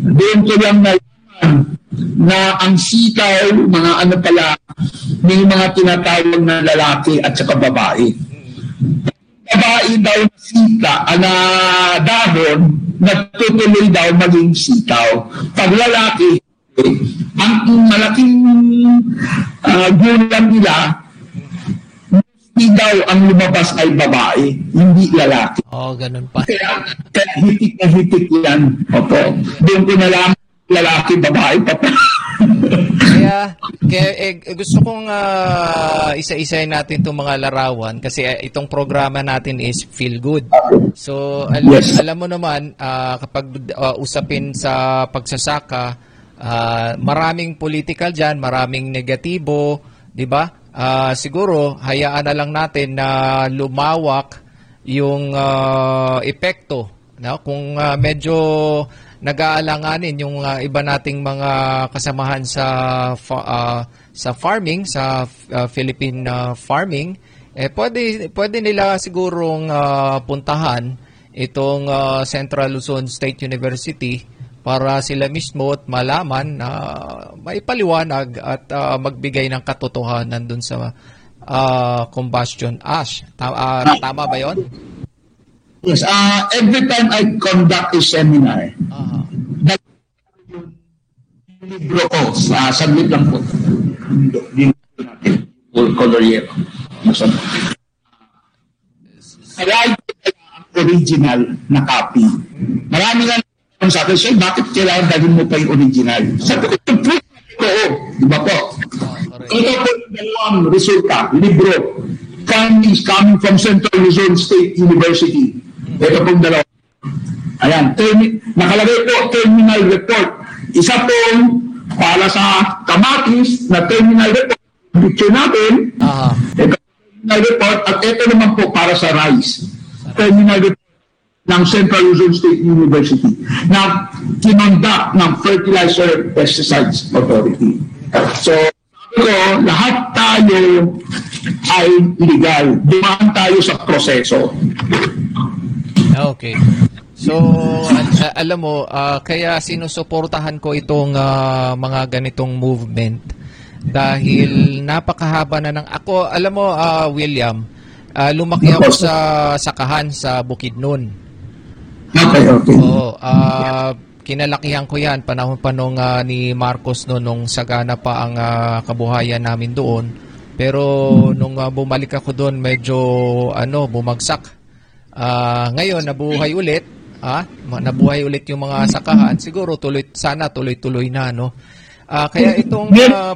Doon ko lang na ang sitaw, mga ano pala, may mga tinatawag na lalaki at saka babae. Babae daw na sita, na dahon, nagtutuloy daw maging sitaw. Pag lalaki, ang malaking gulang nila, hindi daw ang lumabas ay babae, hindi lalaki. Oo, oh, ganun pa. Kaya hitik na hitik yan. Opo. Doon ko nalaman lalaki, babae, pata. Kaya gusto kong isa-isahin natin itong mga larawan kasi itong programa natin is feel good. So, alam mo naman, kapag usapin sa pagsasaka, maraming political dyan, maraming negatibo, di ba? Siguro, hayaan na lang natin na lumawak yung epekto. No? Kung medyo nag-aalanganin yung iba nating mga kasamahan sa farming, sa Philippine farming, pwede nila sigurong puntahan itong Central Luzon State University para sila mismo at malaman na maipaliwanag at magbigay ng katotohanan dun sa combustion ash. Tama ba yon? Yes, every time I conduct a seminar, libro ko, saglit lang po. Full color yellow. Marami ang original na copy. Marami nga naman sa akin, so bakit kailangan dahil mo pa yung original? Sabi ko, ito po, diba po? Ito po yung dalawang resulta, libro. Is coming from Central Luzon State University. Ito pong dalawa. Ayan, nakalagay po terminal report. Isa pong para sa kamatis na terminal report. Dito natin, ito terminal report at ito naman po para sa rice. Terminal report ng Central Luzon State University na kinondak ng Fertilizer Pesticides Authority. So, pero lahat tayo ay legal. Dumaan tayo sa proseso. Okay. So, alam mo, kaya sinusuportahan ko itong mga ganitong movement dahil napakahaba na ng... Ako, alam mo, William, lumaki ako sa sakahan sa Bukidnon. Okay. So, kinalakihan ko yan panahon pa nung ni Marcos nung sagana pa ang kabuhayan namin doon. Pero nung bumalik ako doon medyo bumagsak. Ngayon nabuhay ulit, nabuhay ulit yung mga sakahan. Siguro tuloy-tuloy na, no. Kaya itong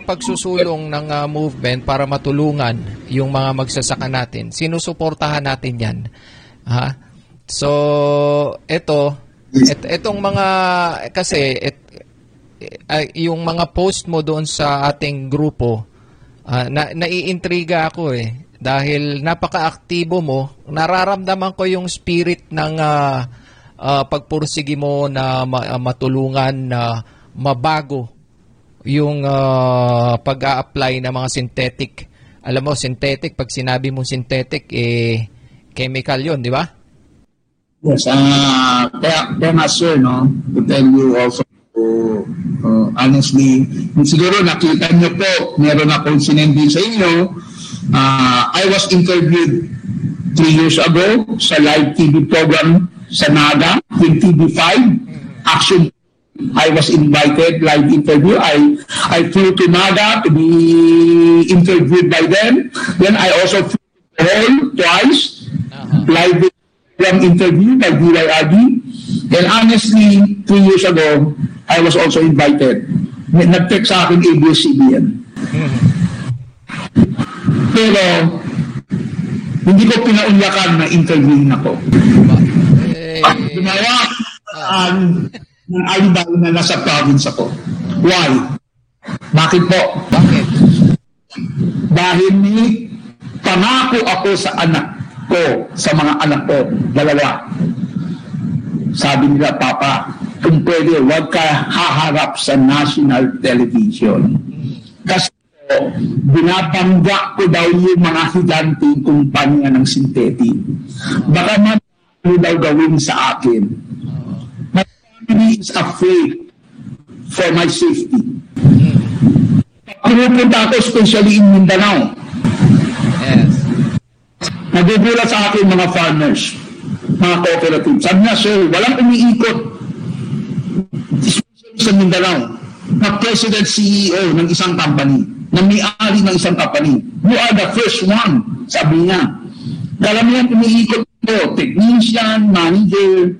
pagsusulong ng movement para matulungan yung mga magsasaka natin. Sinusuportahan natin yan. So, etong mga kasi yung mga post mo doon sa ating grupo naiintriga ako dahil napaka-aktibo mo, nararamdaman ko yung spirit ng pagpursige mo na matulungan na mabago yung pag-a-apply ng mga synthetic. Alam mo synthetic, pag sinabi mo synthetic chemical yun, di ba? Yes, sir, no, to tell you also, honestly, siguro nakita niyo po, meron akong sinindi sa inyo, I was interviewed 3 years ago sa live TV program sa NADA, with TV5, Action. I was invited, live interview. I flew to NADA to be interviewed by them. Then I also flew to Hall twice, live interview by DIRD, and honestly, 3 years ago, I was also invited. Nag-text sa akin ABS-CBN. Pero, hindi ko pinaunyakan na interviewin ako. Gumawa ng alibay na nasa province ako. Why? Bakit po? Bakit? Dahil ni pangako ako sa anak ko, sa mga anak ko, dalawa. sabi nila, Papa, kung pwede, huwag ka haharap sa national television. Kasi binabangga ko daw yung mga higanting kumpanya ng sintetik. Baka matalo daw gawin sa akin. My family is afraid for my safety. Pinupunta ako, especially in Mindanao. Nagugula sa akin mga farmers, mga cooperative. Sabi niya, sir, walang umiikot, especially sa Mindanao, na president CEO ng isang company, na may-ari ng isang company. You are the first one, sabi niya. Karamihan umiikot ko, technician, manager.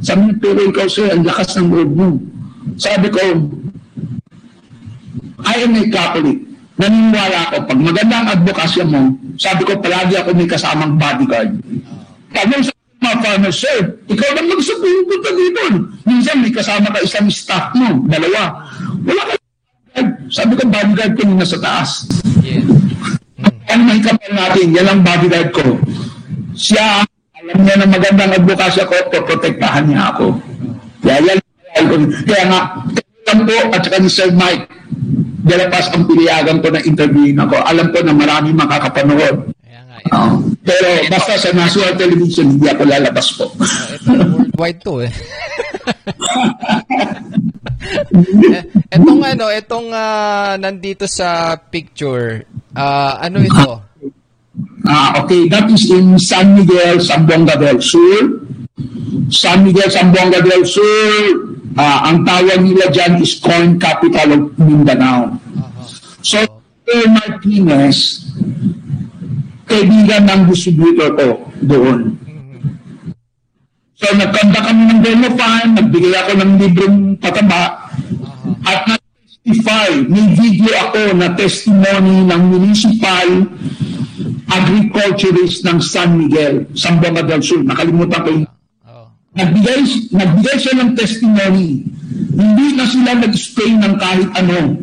Sabi niya, pero ikaw sir, ang lakas ng loob mo. Sabi ko, I am a Catholic. Naniniwala ako, pag maganda ang advokasya mo, sabi ko, palagi ako may kasamang bodyguard. Pagod sa mga farmers, sir, ikaw lang magsabihin ko dito. Minsan may kasama ka isang staff mo, dalawa. Wala ka bodyguard. Sabi ko, bodyguard ko nasa taas. Yeah. Ano mahikapal natin, yan ang bodyguard ko. Siya, alam niya na magandang advokasya ko, protektahan niya ako. Kaya yan, kaya nga, po, at saka ni Sir Mike de La Paz ang piliagan ko na interviewin ako. Alam ko na marami makakapanood. Pero basta sa national television, hindi ako lalabas po. Ito worldwide to eh. Etong ano, etong nandito sa picture, ano ito? Okay, that is in San Miguel, San Bonga del Sur. San Miguel, San Bonga del Sur, ang tawag nila dyan is corn capital of Mindanao. So, Sir Martinez, kaibigan ng distributor ko doon. So, nagkanda kami ng demo farm, nagbigay ako ng libreng pataba, at na-testify, may video ako na testimony ng municipal agriculturist ng San Miguel, San Bonga del Sur. Nakalimutan ko yung Nagbigay siya ng testimony. Hindi na sila nag-explain ng kahit ano.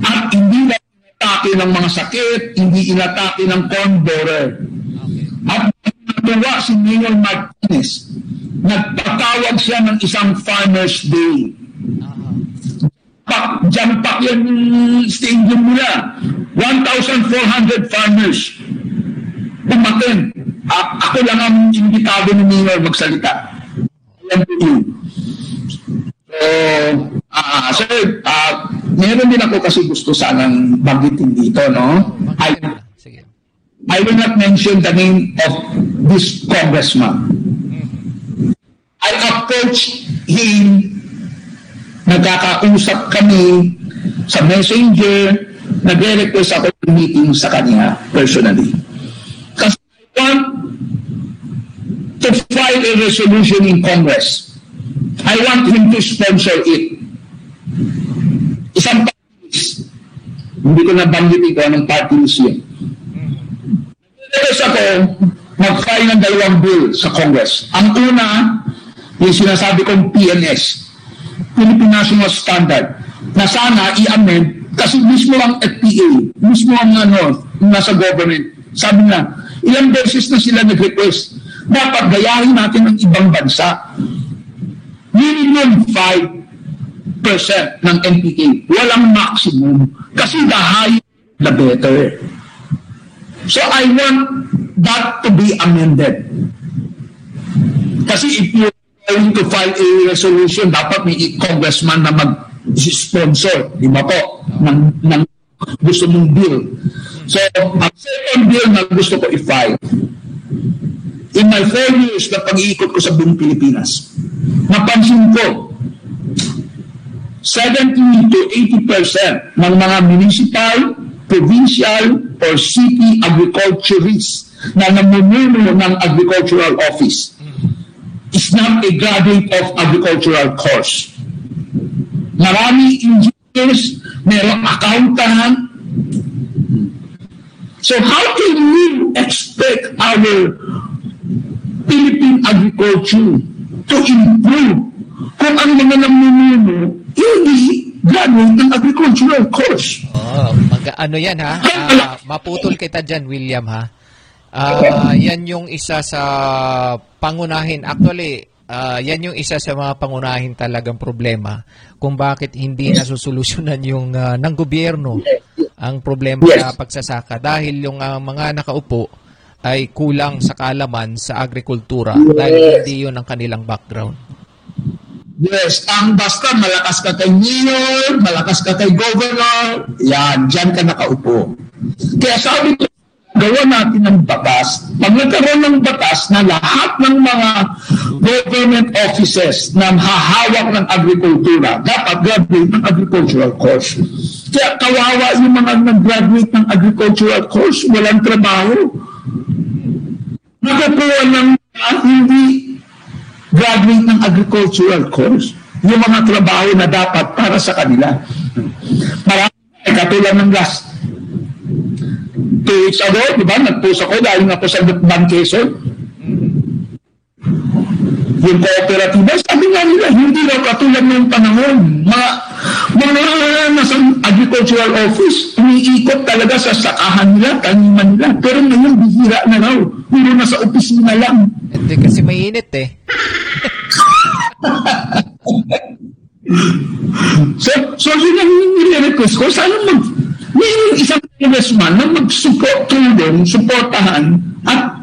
At hindi na inatake ng mga sakit, hindi inatake ng corn borer. At natuwa si Mayor Martinez. Nagpatawag siya ng isang Farmers Day. Diyan pak yan stadium mula. 1,400 farmers umaten. Ako lang ang imbitado ni Mayor magsalita. Sir, meron din ako kasi gusto sanang banggitin dito, no? I will not mention the name of this congressman. I approached him, nagkakausap kami sa messenger, nagre-request ako ng meeting sa kanya personally. Kasi I want to file a resolution in Congress. I want him to sponsor it. Isang party list. Hindi ko nabanggitin ko anong party list yun. Nag-request ako, mag-file ng dalawang bill sa Congress. Ang una, yung sinasabi kong PNS, Philippine National Standard, na sana i-amend, kasi mismo ang FPA, mismo ang ano, nasa government, sabi na, ilang beses na sila nag-request, dapat gayahin natin ang ibang bansa. Minimum 5% ng NPK. Walang maximum. Kasi the higher, the better. So I want that to be amended. Kasi if you're going to file a resolution, dapat may congressman na mag-sponsor, di ba po, ng gusto mong bill. So, ang second bill na gusto ko i-file, in my 4 years na pag-iikot ko sa buong Pilipinas, napansin ko 70 to 80% ng mga municipal, provincial, or city agriculturists na namumuno ng agricultural office is not a graduate of agricultural course. Marami engineers, merong accountant. So how can we expect our Philippine agriculture to improve kung ang mga namumuno hindi graduate ng agricultural course? Oh, ano yan ha? Maputol kita dyan, William ha? Yan yung isa sa pangunahin. Actually, Yan yung isa sa mga pangunahin talagang problema kung bakit hindi nasusolusyonan yung ng gobyerno ang problema sa pagsasaka dahil yung mga nakaupo ay kulang sa kaalaman sa agrikultura dahil hindi yun ang kanilang background. Yes, ang basta malakas ka kay mayor, malakas ka kay governor, yan, dyan ka nakaupo. Kaya sabi ko, gawa natin ng batas. Pag nagkaroon ng batas na lahat ng mga government offices na hahawak ng agrikultura, dapat graduate ng agricultural course. Kaya kawawa yung mga nag-graduate ng agricultural course, walang trabaho. Nagpupuan ng hindi graduate ng agricultural course, yung mga trabaho na dapat para sa kanila. Marami, katulad ng last 2 weeks ago, di ba? Nag-post ako dahil nga po sa Bank Quezon. Yung kooperatiba, sabi nga nila, hindi raw katulad ng panahon. Mga nasa agricultural office, umiikot talaga sa sakahan nila, taniman nila. Pero ngayon, bihira na raw. Puro na sa opisina lang. Hindi kasi mainit eh. So yun ang nire-request ko. Sana may isang investment na mag-support tulong, supportahan, at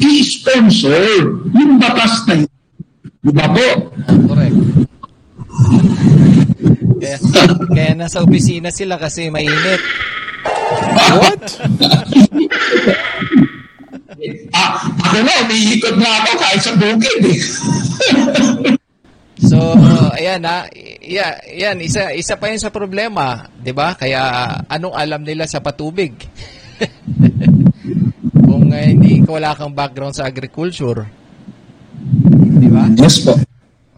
i-sponsor yung batas na yun. Diba po? Correct. Kaya nasa opisina sila kasi mainit. What? Ako na, umiikot na ako kahit sa bukid eh. So, ayan ha. Yan, isa pa yun sa problema, 'di ba? Kaya anong alam nila sa patubig? Kung hindi ka wala kang background sa agriculture. 'Di ba? Yes po.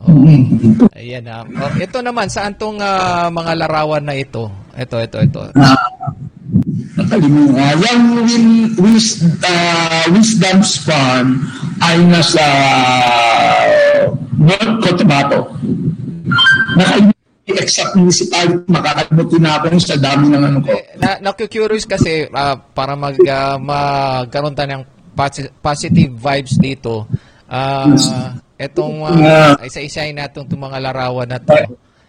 Oh, ayan ha. Oh, ito naman saan tong mga larawan na ito? Ito. Yung Wisdom's Farm ay nasa North Cotabato. Naka-exact municipal, makakalimutin na ako sa dami ng ano ko. Naku-curious kasi para magkaroon tayo ng positive vibes dito. Itong isa-isahin natin itong mga larawan na ito.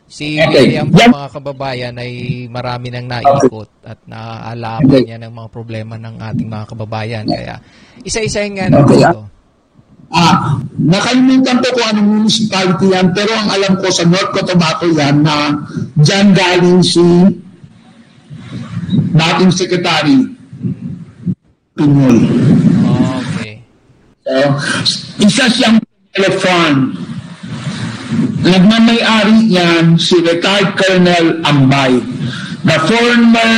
Si William, mga kababayan, ay marami nang naikot at naaalaman niya ng mga problema ng ating mga kababayan. Kaya isa-isahin nga natin ito. Nakalimutan ko kung anong municipality yan, pero ang alam ko sa North Cotabato yan na dyan galing si dating Secretary Piñol. Okay. So, isa siyang telefon. Nagmamayari yan si retired Colonel Ambay, the former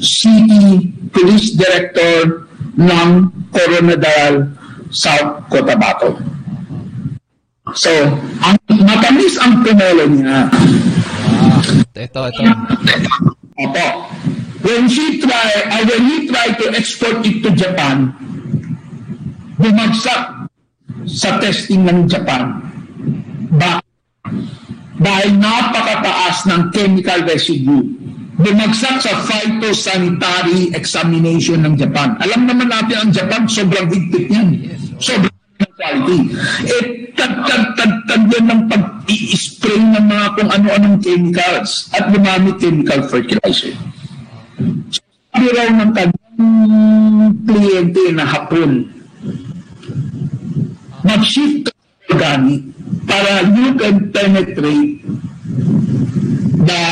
city police director ng Coronadal South Cotabato. So, matamis ang pinolo niya. Ito. Ito. When he tried to export it to Japan, bumagsak sa testing ng Japan. Dahil napakataas ng chemical residue, bumagsak sa phytosanitary examination ng Japan. Alam naman natin ang Japan, sobrang higpit yan. Sobrang quality. Tag yan ng pag-i-spray ng mga kung ano-anong chemicals at lumami chemical fertilizer. So, sabi raw ng kanyang kliyente na hapon, mag-shift to organic para you can penetrate the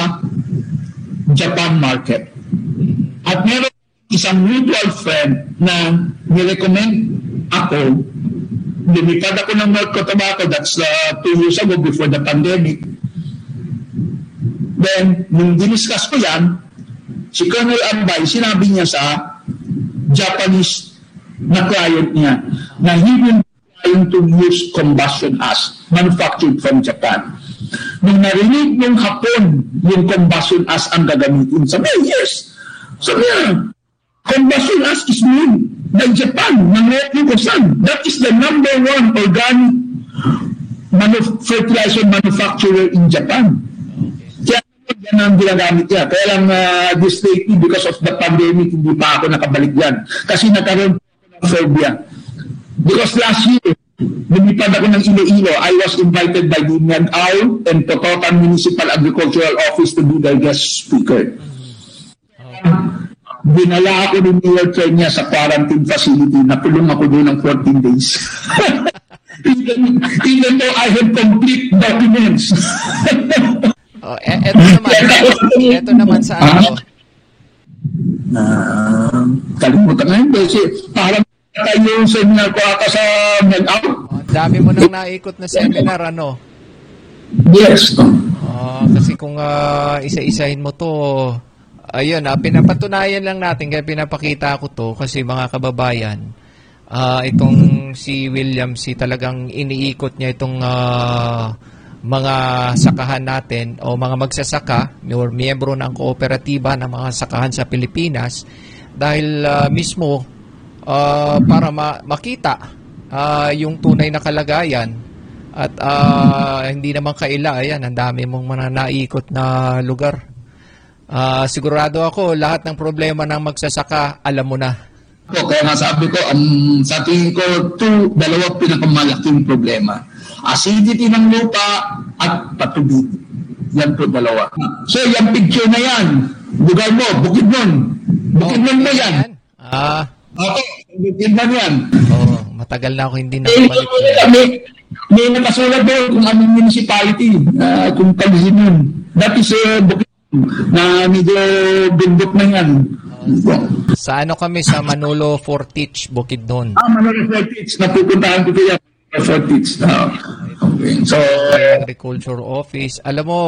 Japan market. At meron isang mutual friend na nirecommend ako, lumipad ako ng North Cotabato, that's 2 years ago before the pandemic. Then, nung diniscuss ko yan, si Colonel Ambay, sinabi niya sa Japanese na client niya na he will to use combustion ash manufactured from Japan. Nung narinig nung hapon yung combustion ash ang gagamitin sa may, yes. So yeah, combustion ash is made by Japan, ng North-Kosan. That is the #1 organic fertilizer manufacturer in Japan. Kaya yan ang ginagamit niya. Kaya lang this day, because of the pandemic, hindi pa ako nakabalik yan. Kasi nakaroon ko ng phobia. Because last year, Lumipad ako ng Iloilo. I was invited by the NADA and Tototan Municipal Agricultural Office to be their guest speaker. Dinala ako ng Mayor Kenya sa quarantine facility. Nakulong ako doon ng 14 days. even though I have complete documents. Oh, eto naman sa ano. Kalimutan nga yun kasi parang yung seminar ko ata sa NADA. Oh, dami mo nang naikot na seminar, ano? Yes. Oh, kasi kung isa-isahin mo to... Ayun, pinapatunayan lang natin kaya pinapakita ko to kasi mga kababayan, itong si William C talagang iniikot niya itong mga sakahan natin o mga magsasaka or miyembro ng kooperatiba ng mga sakahan sa Pilipinas dahil mismo para makita yung tunay na kalagayan at hindi naman kaila, ayan, ang dami mong mananaikot na lugar. Sigurado ako, lahat ng problema ng magsasaka, alam mo na. Kaya nga sabi ko, sa tingin ko, dalawa pinakamalaking problema. Acidity ng lupa at patubig. Yan po dalawa. So, yung picture na yan, lugar mo, Bukidnon. Bukidnon mo yan. Okay, Bukidnon yan. Oo, matagal na ako hindi nakabalik. May nakasulat doon kung anong municipality, kung kalisin yun. That is Bukidnon. Na medyo bindok na yan. Sa ano kami? Sa Manolo Fortich, Bukidnon. Manolo Fortich. Napupuntahan ko yan. Fortich. Okay. So, Agriculture Office. Alam mo,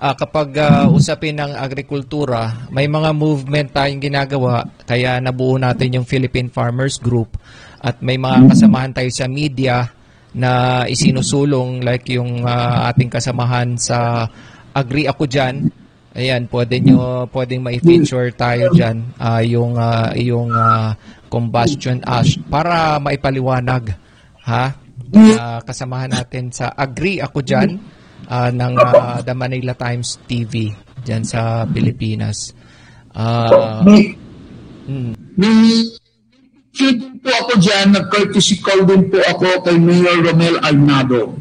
kapag usapin ng agrikultura, may mga movement tayong ginagawa. Kaya nabuo natin yung Philippine Farmers Group. At may mga kasamahan tayo sa media na isinusulong like yung ating kasamahan sa Agri Ako Diyan. Ayan, pwedeng ma-feature tayo dyan yung combustion ash para maipaliwanag, ha? Kasamahan natin sa Agri Ako Diyan ng The Manila Times TV dyan sa Pilipinas. May feature po ako dyan, nag-courtesy call din po ako kay Mayor Romel Arnado.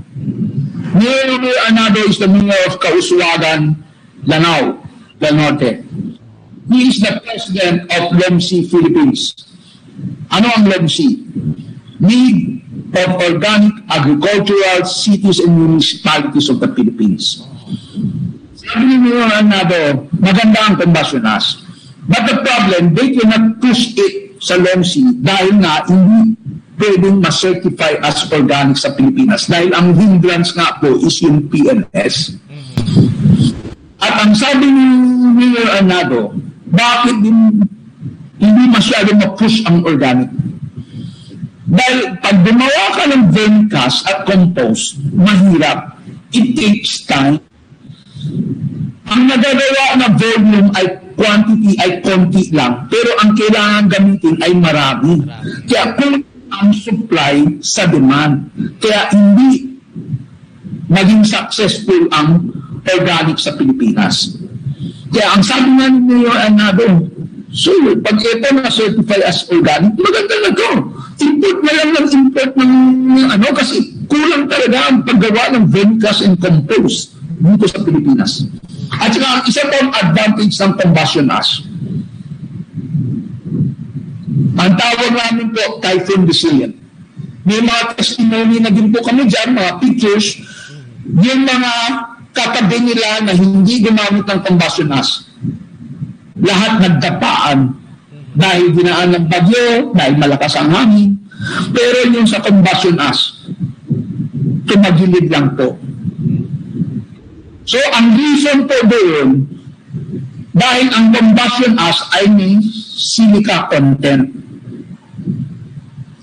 Mayor Romel Arnado is the Mayor of Kauswagan, Lanao, del Norte. He is the president of LEMC Philippines. Ano ang LEMC? League of Organic Agricultural Cities and Municipalities of the Philippines. Sabi ni Mayor Arnado, maganda ang combustion ash. But the problem, they cannot push it sa LEMC dahil nga hindi pwedeng ma-certify as organic sa Pilipinas. Dahil ang hindrance nga po is yung PNS. At ang sabi ni Mayor Arnado, bakit din hindi masyado ma-push ang organic? Dahil pag gumawa ka ng vermicast at compost, mahirap. It takes time. Ang nagagawa na volume ay quantity ay konti lang, pero ang kailangan gamitin ay marami. Kaya kulang ang supply sa demand. Kaya hindi naging successful ang organic sa Pilipinas. Kaya ang sabi nga ni Mayor Arnado, so pag ito na-certify as organic, maganda na ito. Import na lang ng import ng ano kasi kulang talaga ang paggawa ng vermicast and compost dito sa Pilipinas. At saka ang isa pong advantage ng combustion ash. Ang tawag namin po, typhoon resilient. May mga testimony na din po kami dyan, mga pictures, yung mga katabi nila na hindi gumamit ng combustion ash. Lahat nagdapaan dahil dinaan ng bagyo, dahil malakas ang hangin. Pero yung sa combustion ash, tumagilid lang po. So, ang reason po doon, dahil ang combustion ash ay may silica content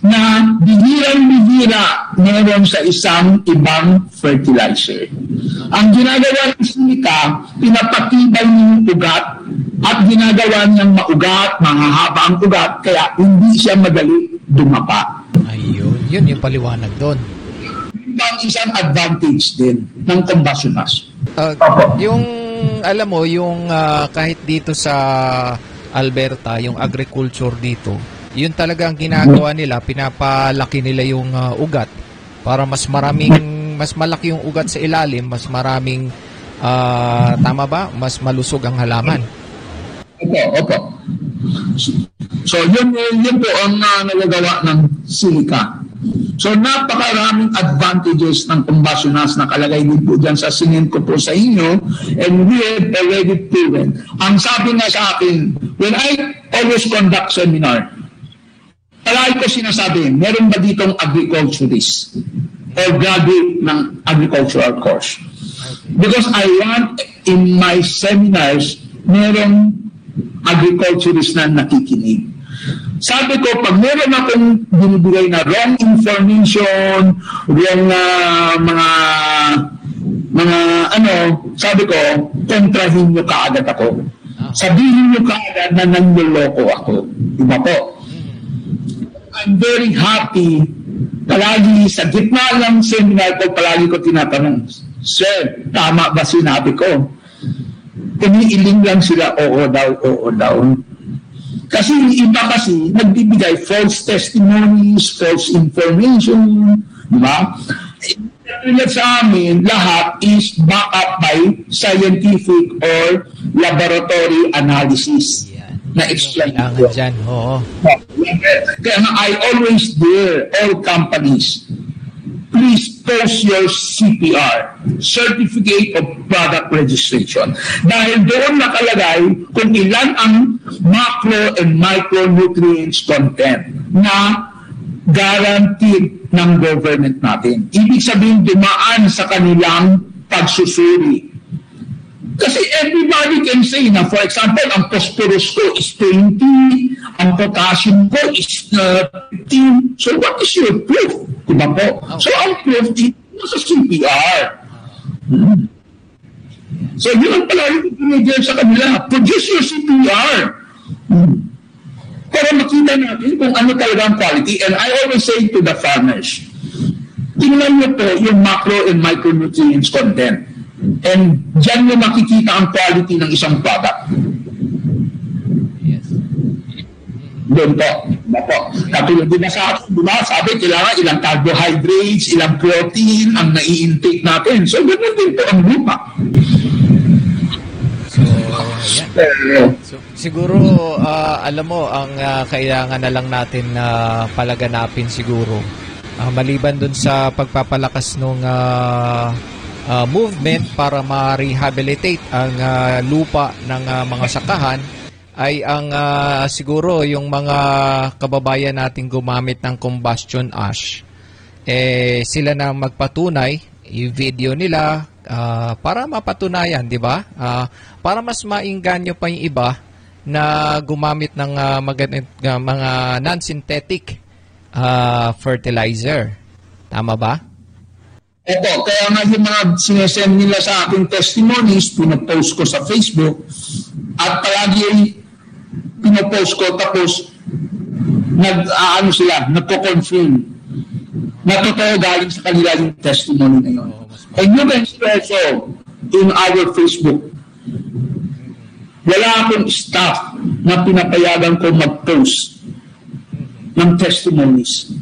na bihirang-bihira meron sa isang ibang fertilizer. Ang ginagawa ng silica, pinapatibay ng ugat at ginagawa niyang maugat, mahahaba ang ugat, kaya hindi siya madali dumapa. Ayun, yun yung paliwanag doon. Ang isang advantage din ng combustion ash. Yung, alam mo, yung kahit dito sa Alberta, yung agriculture dito, yun talaga ang ginagawa nila, pinapalaki nila yung ugat para mas maraming, mas malaki yung ugat sa ilalim, mas maraming, tama ba? Mas malusog ang halaman. Opo, opo. So, yun po ang nagagawa ng silika. So, napakaraming advantages ng combustion ash na kalagay din po dyan sa sinin ko po sa inyo, and we have already proven. Ang sabi nga sa akin, when I always conduct seminar, palagi ko sinasabi, meron ba ditong agriculturist or graduate ng agricultural course? Because I want in my seminars, merong agriculturist na nakikinig. Sabi ko, pag meron akong binibigay na wrong information, wrong na mga ano, sabi ko, kontrahin nyo kaagad ako. Sabihin nyo kaagad na nangloloko ako. Diba po? I'm very happy. Palagi sa gitna lang seminar ko, palagi ko tinatanong, Sir, tama ba sinabi ko? Umiiling lang sila, oo daw, oo daw. Kasi yung iba kasi, nagbibigay false testimonies, false information, di ba? Tulad sa amin, lahat is backed up by scientific or laboratory analysis. Yeah. Na explain ko. Kaya I always dare all companies, please post your CPR, Certificate of Product Registration. Dahil doon nakalagay kung ilan ang macro and micronutrients content na guaranteed ng government natin. Ibig sabihin, dumaan sa kanilang pagsusuri. Kasi everybody can say na, for example, ang phosphorus ko is 20, ang potassium ko is 15. So what is your proof? Diba po? So, ang proof dito sa CPR. So, yun ang palagi pinigyan sa kanila. Produce your CPR. Para makita natin kung ano talaga ang quality. And I always say to the farmers, tingnan nyo po yung macro and micronutrients content. And dyan nyo makikita ang quality ng isang product. Doon po. Katulad din na sa atin, diba? Sabi, kailangan ilang carbohydrates, ilang protein ang nai-intake natin. So, ganoon din po ang lupa. So, siguro, alam mo, ang kailangan na lang natin palaganapin siguro. Maliban dun sa pagpapalakas ng movement para ma-rehabilitate ang lupa ng mga sakahan, ay ang siguro yung mga kababayan nating gumamit ng combustion ash, eh sila na magpatunay, i-video nila para mapatunayan, di ba? Para mas mainganyo pa yung iba na gumamit ng mga non-synthetic fertilizer. Tama ba? Eto, kaya nga yung mga sinesend nila sa aking testimonies, pinapost ko sa Facebook at palagi pinopost ko, tapos nag-aano sila, nagko-confirm na totoo galing sa kanila yung testimony na yun. And you can see also in our Facebook, wala akong staff na pinapayagan ko mag-post ng testimonies.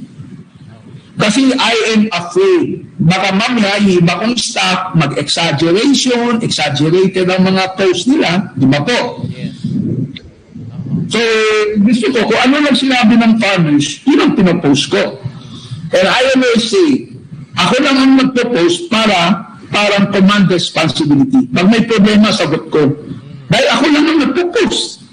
Kasi I am afraid, baka mamaya yung iba kong staff exaggerated ang mga posts nila, di ba po? So, gusto ko, kung ano lang sinabi ng farmers, yun ang pinapost ko. And I always say, ako lang ang magpo-post para parang command responsibility. Pag may problema, sagot ko. Dahil ako lang ang magpo-post.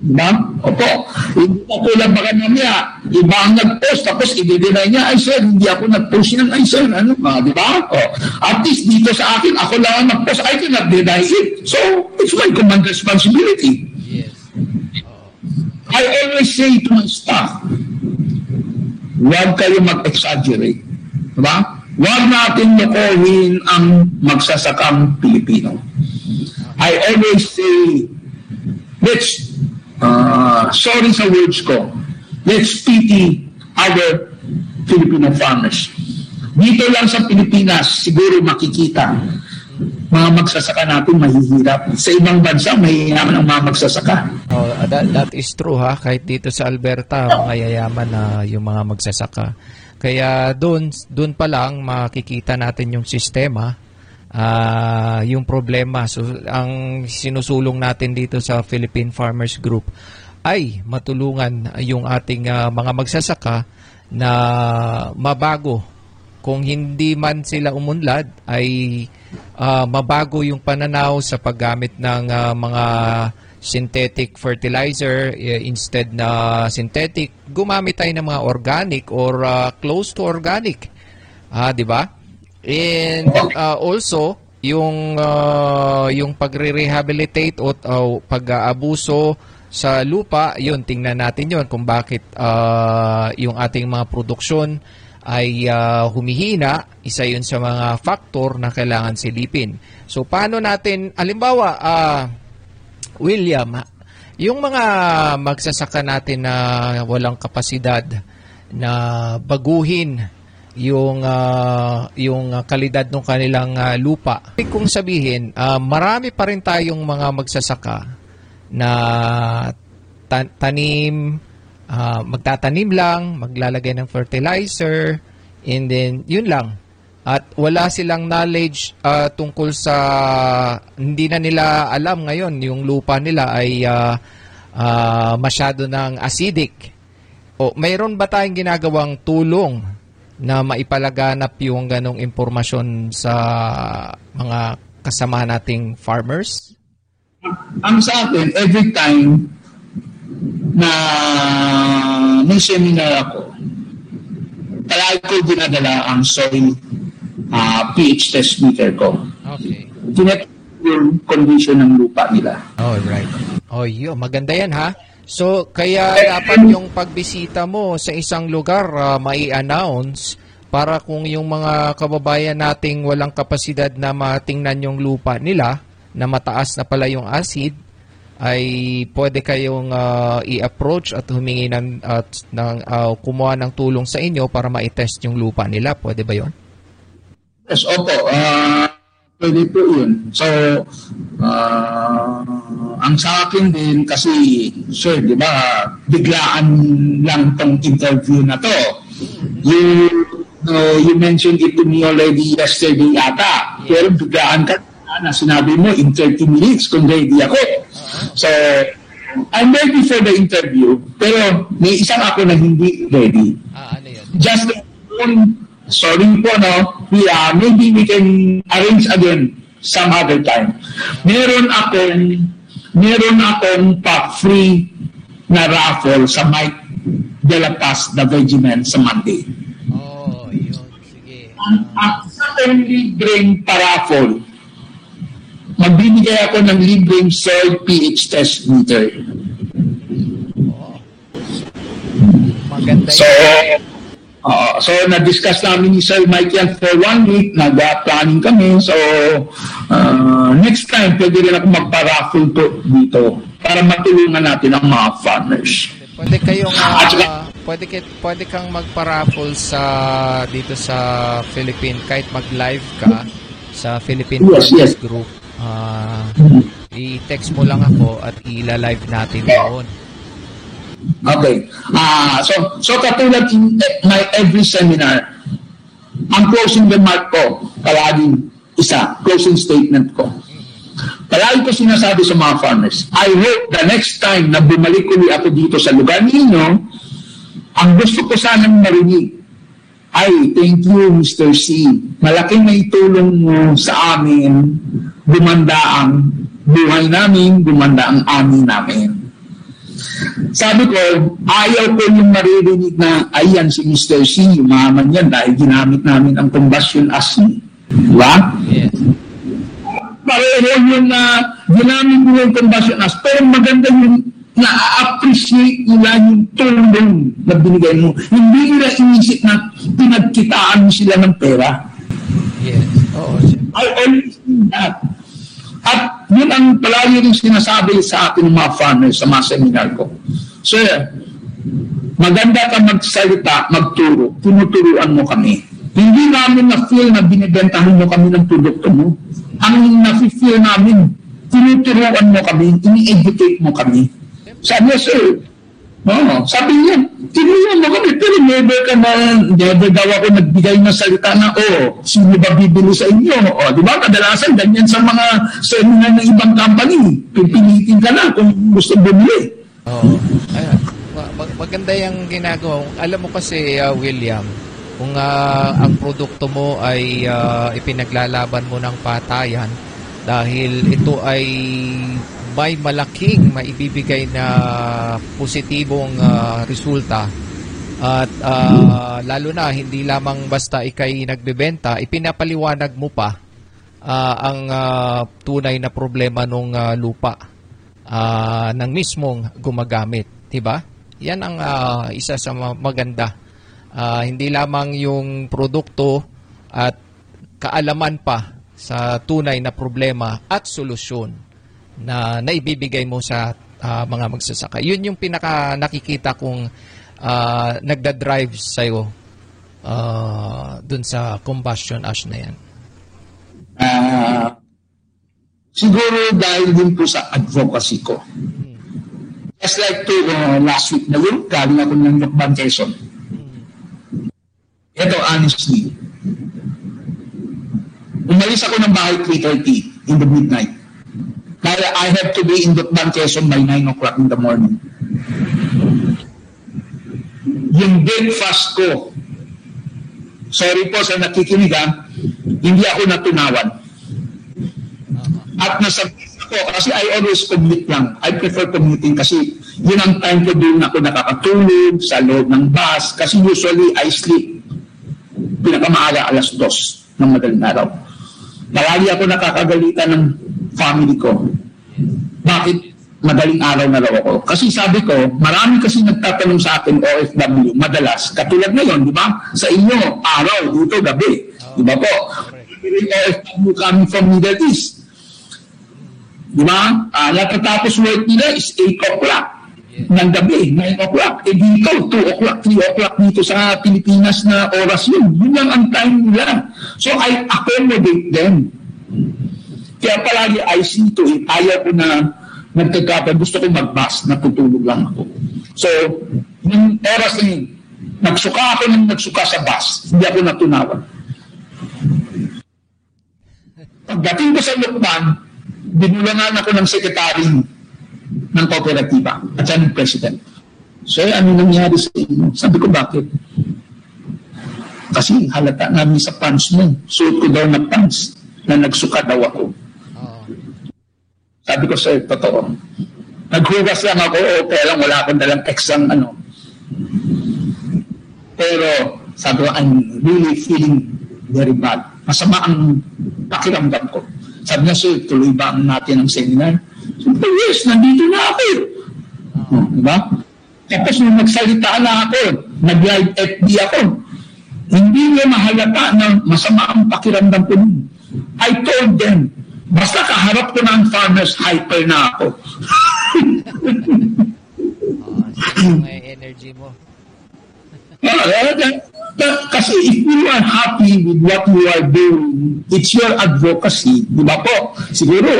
Diba? Opo. Hindi pa po lang baka niya. Iba ang nag-post, tapos i-deny niya, ay sir, hindi ako nag-post ng ay sir. Ano ba? Diba? O. At least dito sa akin, ako lang ang nag-post. I cannot deny it. So, it's my command responsibility. Yes. I always say to my staff, huwag kayo mag-exaggerate. Diba? Huwag natin nakuhin ang magsasakang Pilipino. I always say, let's sorry sa words ko. Let's pity our Filipino farmers. Dito lang sa Pilipinas, siguro makikita mga magsasaka natin mahihirap. Sa ibang bansa, mayayaman ang mga magsasaka. Oh, that is true ha. Kahit dito sa Alberta, mayayaman na yung mga magsasaka. Kaya doon pa lang makikita natin yung sistema, yung problema. So, ang sinusulong natin dito sa Philippine Farmers Group ay matulungan yung ating mga magsasaka na mabago. Kung hindi man sila umunlad, ay mabago yung pananaw sa paggamit ng mga synthetic fertilizer. Instead na synthetic, gumamit tayo ng mga organic or close to organic. Di ba? And also, yung pagre-rehabilitate o pag-aabuso sa lupa, yun, tingnan natin yun kung bakit yung ating mga produksyon ay humihina. Isa yun sa mga factor na kailangan silipin. So, paano natin, halimbawa, William, yung mga magsasaka natin na walang kapasidad na baguhin yung kalidad ng kanilang lupa, kung sabihin, marami pa rin tayong mga magsasaka na tanim, magtatanim lang, maglalagay ng fertilizer, and then yun lang. At wala silang knowledge tungkol sa, hindi na nila alam ngayon, yung lupa nila ay masyado ng acidic. O, mayroon ba tayong ginagawang tulong na maipalaganap yung ganong impormasyon sa mga kasama nating farmers? Ang sa akin, every time na nung seminar ako, talaga ko dinadala ang soil pH test meter ko. Okay. Tinet yung condition ng lupa nila. Oh, right. Oh, yo, maganda yan, ha? So, kaya dapat yung pagbisita mo sa isang lugar, mai-announce para kung yung mga kababayan nating walang kapasidad na matingnan yung lupa nila, na mataas na pala yung acid, ay pwede kayong i-approach at humingi ng kumuha ng tulong sa inyo para ma-test yung lupa nila. Pwede ba yun? Yes, opo. Pwede po yun. So, ang sa akin din kasi, sir, di ba, biglaan lang tong interview na to. You mentioned it to me already yesterday ata. Pero biglaan ka na sinabi mo in 30 minutes kung ready ako. So, I'm ready for the interview, pero may isang ako na hindi ready. Ano yun? Just, sorry po, no? Yeah, maybe we can arrange again some other time. Meron akong pop-free na raffle sa Mike de La Paz, the Vegeman, sa Monday. Oh, yun. Sige. Ang libreng paraffle, magbibigay ako ng libreng soil pH test meter. Oh. Maganda yun. So, na-discuss namin ni Sir Mike yan for 1 week. Nag-planning kami. So, next time, pwede rin ako magpa-raffle po dito para matulungan natin ang mga farmers. Pwede kayong, pwede kang magpa-raffle dito sa Philippine, kahit mag-live ka sa Philippine Farmers Group. I-text mo lang ako at ila-live natin doon. Okay. So katulad in my every seminar, ang closing remark ko, palaging isa, closing statement ko. Palagi ko sinasabi sa mga farmers, I hope the next time na bumalik uli ako dito sa lugar ninyo, ang gusto ko sanang marinig, ay, thank you, Mr. C. Malaking naitulong mo sa amin. Gumanda ang buhay namin, gumanda ang amin namin. Sabi ko, ayaw ko yung maririnig na, ayan si Mr. C, umaman yan dahil ginamit namin ang combustion ash. Diba? Yes. Pareho yung ginamit mo yung combustion ash. Pero maganda yung na-appreciate nila yung tulong na binigay mo. Hindi nila inisip na pinagkitaan mo sila ng pera. Yes. Oo. I always do that. At yun ang palagi rin sinasabi sa akin ng mga farmers sa mga seminar ko. Sir, maganda ka magsalita, magturo. Tinuturuan mo kami. Hindi namin na-feel na binibentahin mo kami ng produkto mo. Ang na-feel namin, tinuturuan mo kami, ini-educate mo kami. Sabi niya, sir, Oo, sabi niya, tinignan mo kami, pero never daw ako nagbigay ng salita na, oh, sino ba bibili sa inyo? O, di ba? Kadalasan, ganyan sa mga seminar ng ibang company. Pipilitin ka na kung gusto bumili. Oo, ayan. Maganda yung ginagawa. Alam mo kasi, William, kung ang produkto mo ay ipinaglalaban mo ng patayan, dahil ito ay may malaking maibibigay na positibong resulta at lalo na hindi lamang basta ikay nagbebenta, ipinapaliwanag mo pa ang tunay na problema ng lupa ng mismong gumagamit, 'di ba? Yan ang isa sa maganda. Hindi lamang yung produkto at kaalaman pa sa tunay na problema at solusyon na naibibigay mo sa mga magsasaka. Yun yung pinaka nakikita kong nagda-drive sa'yo dun sa combustion ash na yan. Siguro dahil din po sa advocacy ko. Just like to last week na yun, galing ako ng Lokban Quezon. Ito, honestly, umalis ako ng bahay 3:30 in the midnight. Kaya I have to be in Bukidnon by 9 o'clock in the morning. Yung breakfast ko, sorry po sa nakikinig ha, hindi ako natunawan. At nasabihin ko, kasi I always commute lang. I prefer commuting kasi yun ang time ko din ako nakakatulog sa loob ng bus. Kasi usually I sleep pinakamaaga 2:00 ng madaling araw. Malagi ako nakakagalitan ng family ko. Bakit madaling araw na raw ako? Kasi sabi ko, marami kasi nagtatanong sa akin OFW, madalas. Katulad ngayon, di ba? Sa inyo, araw, dito, gabi. Di ba po? OFW coming from Middle East. Di ba? Natatapos work nila is 8 o'clock ng gabi, 9 o'clock. E dito, 2 o'clock, 3 o'clock dito sa Pilipinas na oras yun. Yun lang ang time nila. So I accommodate them. Kaya palagi I see to it, ayaw ko na nagtagkapag, gusto ko mag-bus, natutulog lang ako. So, yung oras na yun, nagsuka ako nang nagsuka sa bus, hindi ako natunawan. Pagdating ko sa Lukban, binulangan ako ng sekretary ng kooperatiba at siya ng president. So, ano nangyari sa inyo? Sabi ko, bakit? Kasi halata namin sa pants mo, suot ko daw ng pants na nagsuka daw ako. Sabi ko sa totoo. Naghugas lang ako, okay lang, wala akong dalang exam, ano. Pero, sabi ko, I'm really feeling very bad. Masama ang pakiramdam ko. Sabi niya, sir, tuloy ba natin ang seminar? Sabi ko, yes, nandito na ako. Diba? Tapos nung nagsalita na ako, nag-live FB ako, hindi niya mahalata na masama ang pakiramdam ko nun. I told them, basta kaharap ko na ang farmers, hyper na ako. So may energy mo. Kasi if you are happy with what you are doing, it's your advocacy. Diba po? Siguro,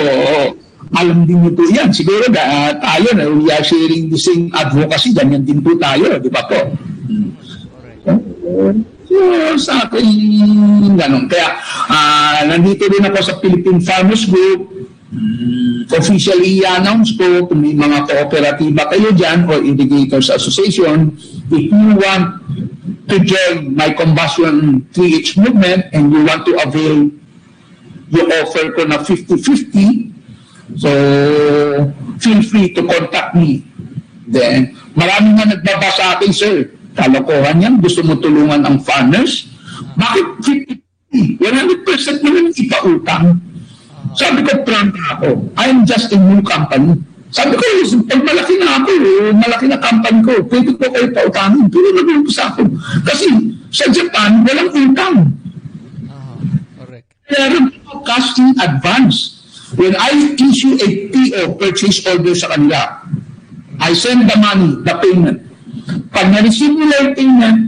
alam din nyo po yan. Siguro tayo, we are sharing the same advocacy. Ganyan din po tayo. Diba po? So, sa akin, ganun. Kaya, nandito rin ako sa Philippine Farmers Group. Officially i-announce ko kung may mga kooperatiba kayo dyan or Irrigators Association. If you want to join my Combustion 3H movement and you want to avail, you offer ko na 50-50. So, feel free to contact me. Then, maraming na nagbaba sa akin, sir. Kalokohan yan, gusto mo tulungan ang farmers, bakit 50%, 100% mo lang ipautang? Sabi ko, Trump ako, I'm just a new company. Sabi ko, pag malaki na ako, malaki na company ko, pwede ko kayo pautangin, pero naman ko sa akin. Kasi sa Japan, walang utang. Meron ko cash in advance. When I issue a PO, purchase order sa kanila, I send the money, the payment. Pag na-receive nila yung payment,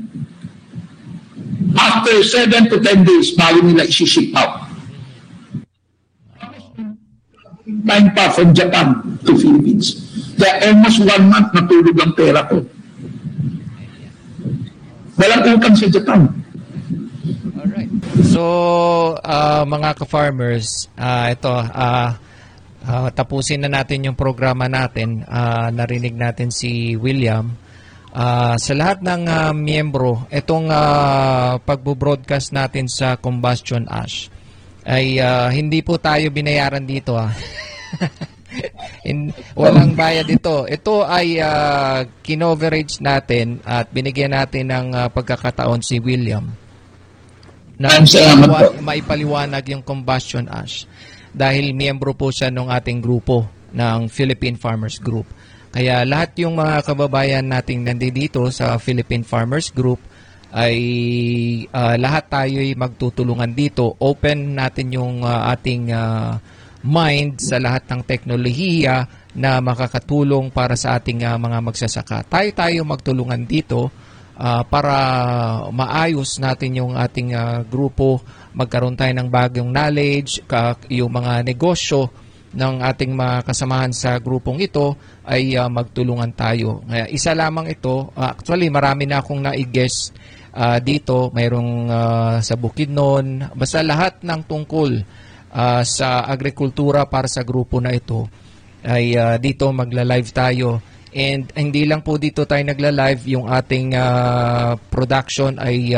after 7 to 10 days, bago nila isi-ship out. Time pa from Japan to Philippines. almost 1 month natulog ang pera ko. Walang utang sa Japan. Alright. So, mga ka-farmers, tapusin na natin yung programa natin. Narinig natin si William. Sa lahat ng miyembro, itong pagbo-broadcast natin sa Combustion Ash ay hindi po tayo binayaran dito. Walang bayad dito. Ito ay kinoverage natin at binigyan natin ng pagkakataon si William na maipaliwanag yung Combustion Ash dahil miyembro po siya ng ating grupo ng Philippine Farmers Group. Kaya lahat yung mga kababayan nating nandito sa Philippine Farmers Group ay lahat tayo'y magtutulungan dito. Open natin yung ating mind sa lahat ng teknolohiya na makakatulong para sa ating mga magsasaka. Tayo magtulungan dito para maayos natin yung ating grupo, magkaroon tayo ng bagong knowledge, yung mga negosyo ng ating mga kasamahan sa grupong ito ay magtulungan tayo. Isa lamang ito, actually marami na akong na-i-guess dito, mayroong sa Bukidnon, basta lahat ng tungkol sa agrikultura para sa grupo na ito ay dito magla-live tayo. And hindi lang po dito tayo nagla-live, yung ating production ay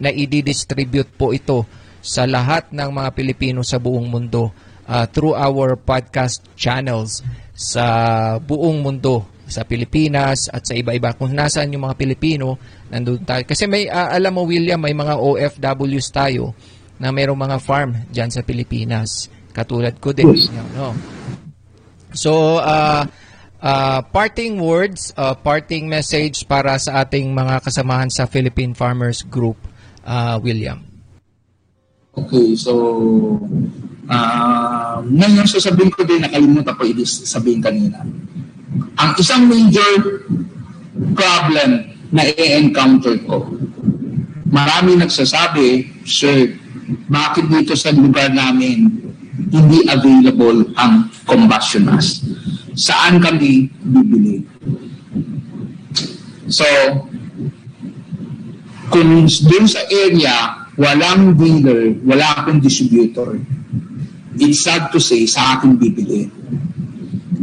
na-i-distribute po ito sa lahat ng mga Pilipino sa buong mundo. Through our podcast channels sa buong mundo, sa Pilipinas at sa iba-iba. Kung nasaan yung mga Pilipino, nandun tayo. Kasi may, alam mo William, may mga OFWs tayo na mayroong mga farm dyan sa Pilipinas. Katulad ko din. No? So, parting words, parting message para sa ating mga kasamahan sa Philippine Farmers Group, William. Okay, so... ngayon, sasabihin ko din, nakalimutan ko sabihin kanina. Ang isang major problem na i-encounter ko, marami nagsasabi, sir, bakit dito sa lugar namin hindi available ang combustion ash? Saan kami bibili? So, kung dun sa area, walang dealer, wala akong distributor, it's sad to say, sa akin bibili.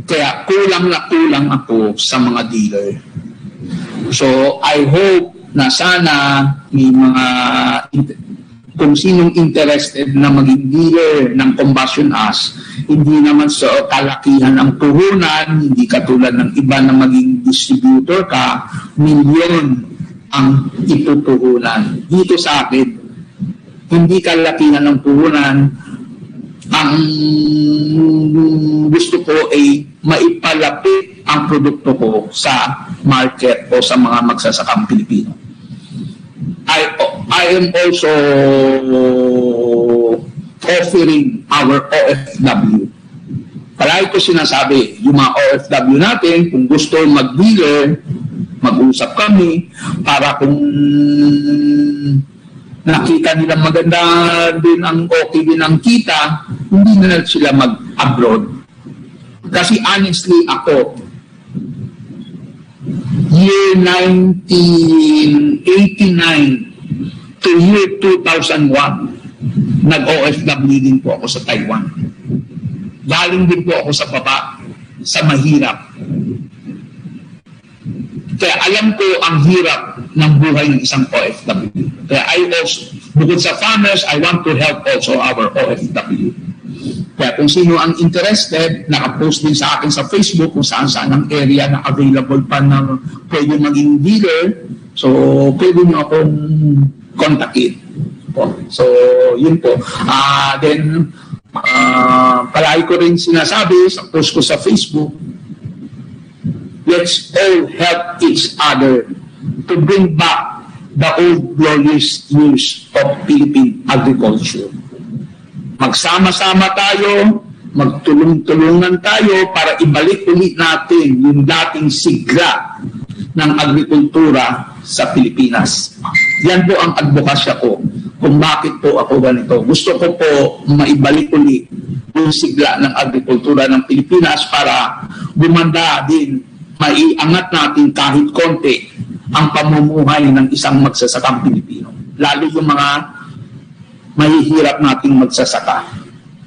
Kaya kulang na kulang ako sa mga dealer. So, I hope na sana may mga, kung sinong interested na maging dealer ng combustion ash, hindi naman sa kalakihan ang puhunan, hindi katulad ng iba na maging distributor ka, milyon ang ipupuhunan. Dito sa akin, hindi kalakihan ang puhunan. Ang gusto ko ay maipalapit ang produkto ko sa market o sa mga magsasakang Pilipino. I am also offering our OFW. Palagi ko sinasabi, yung mga OFW natin, kung gusto mag-dealer, mag-usap kami para kung nakita nila maganda din ang okay din ang kita, hindi na sila mag-abroad. Kasi honestly ako, year 1989 to year 2001, nag-OFW din po ako sa Taiwan. Galing din po ako sa baba, sa mahirap. Kaya alam ko ang hirap ng buhay ng isang OFW. Kaya I also, bukod sa farmers, I want to help also our OFW. Kaya kung sino ang interested, nakapost din sa akin sa Facebook kung saan-saan ang area na available pa na pwede maging dealer. So, pwede nyo akong kontakin. So, yun po. Then, palagi ko rin sinasabi sa post ko sa Facebook, let's all help each other to bring back the old glorious years of Philippine agriculture. Magsama-sama tayo, magtulong-tulungan tayo para ibalik ulit natin yung dating sigla ng agrikultura sa Pilipinas. Yan po ang advokasya ko kung bakit po ako ganito. Gusto ko po maibalik ulit yung sigla ng agrikultura ng Pilipinas para demanda din, maiangat natin kahit konti ang pamumuhay ng isang magsasakang Pilipino. Lalo yung mga mahihirap nating magsasaka.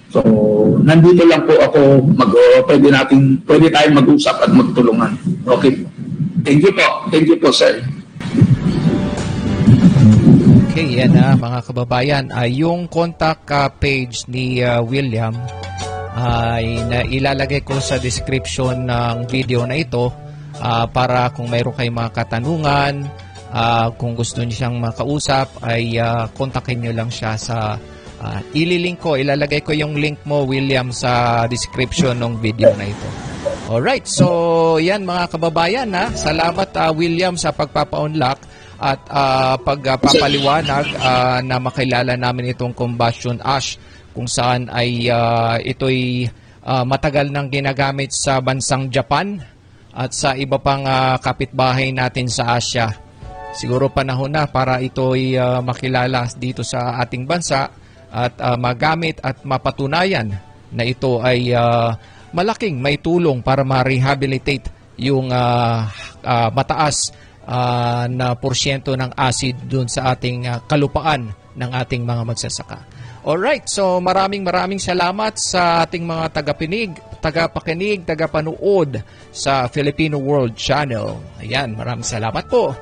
So, nandito lang po ako, pwede tayong mag-usap at magtulungan. Okay. Thank you po. Thank you po, sir. Okay, yan na mga kababayan. Yung contact page ni William ay ilalagay ko sa description ng video na ito para kung mayroon kayong mga katanungan, kung gusto niyo siyang makausap, ay kontakin niyo lang siya sa ilalagay ko yung link mo, William, sa description ng video na ito. Alright, so yan mga kababayan, ha? Salamat William sa pagpapa-unlock at pagpapaliwanag na makilala namin itong Combustion Ash, kung saan ay ito'y matagal nang ginagamit sa bansang Japan at sa iba pang kapitbahay natin sa Asia. Siguro panahon na para ito'y makilala dito sa ating bansa at magamit at mapatunayan na ito ay malaking may tulong para ma-rehabilitate yung mataas na porsyento ng acid dun sa ating kalupaan ng ating mga magsasaka. Alright, so maraming salamat sa ating mga tagapakinig, tagapanood sa Filipino World Channel. Ayan, maraming salamat po.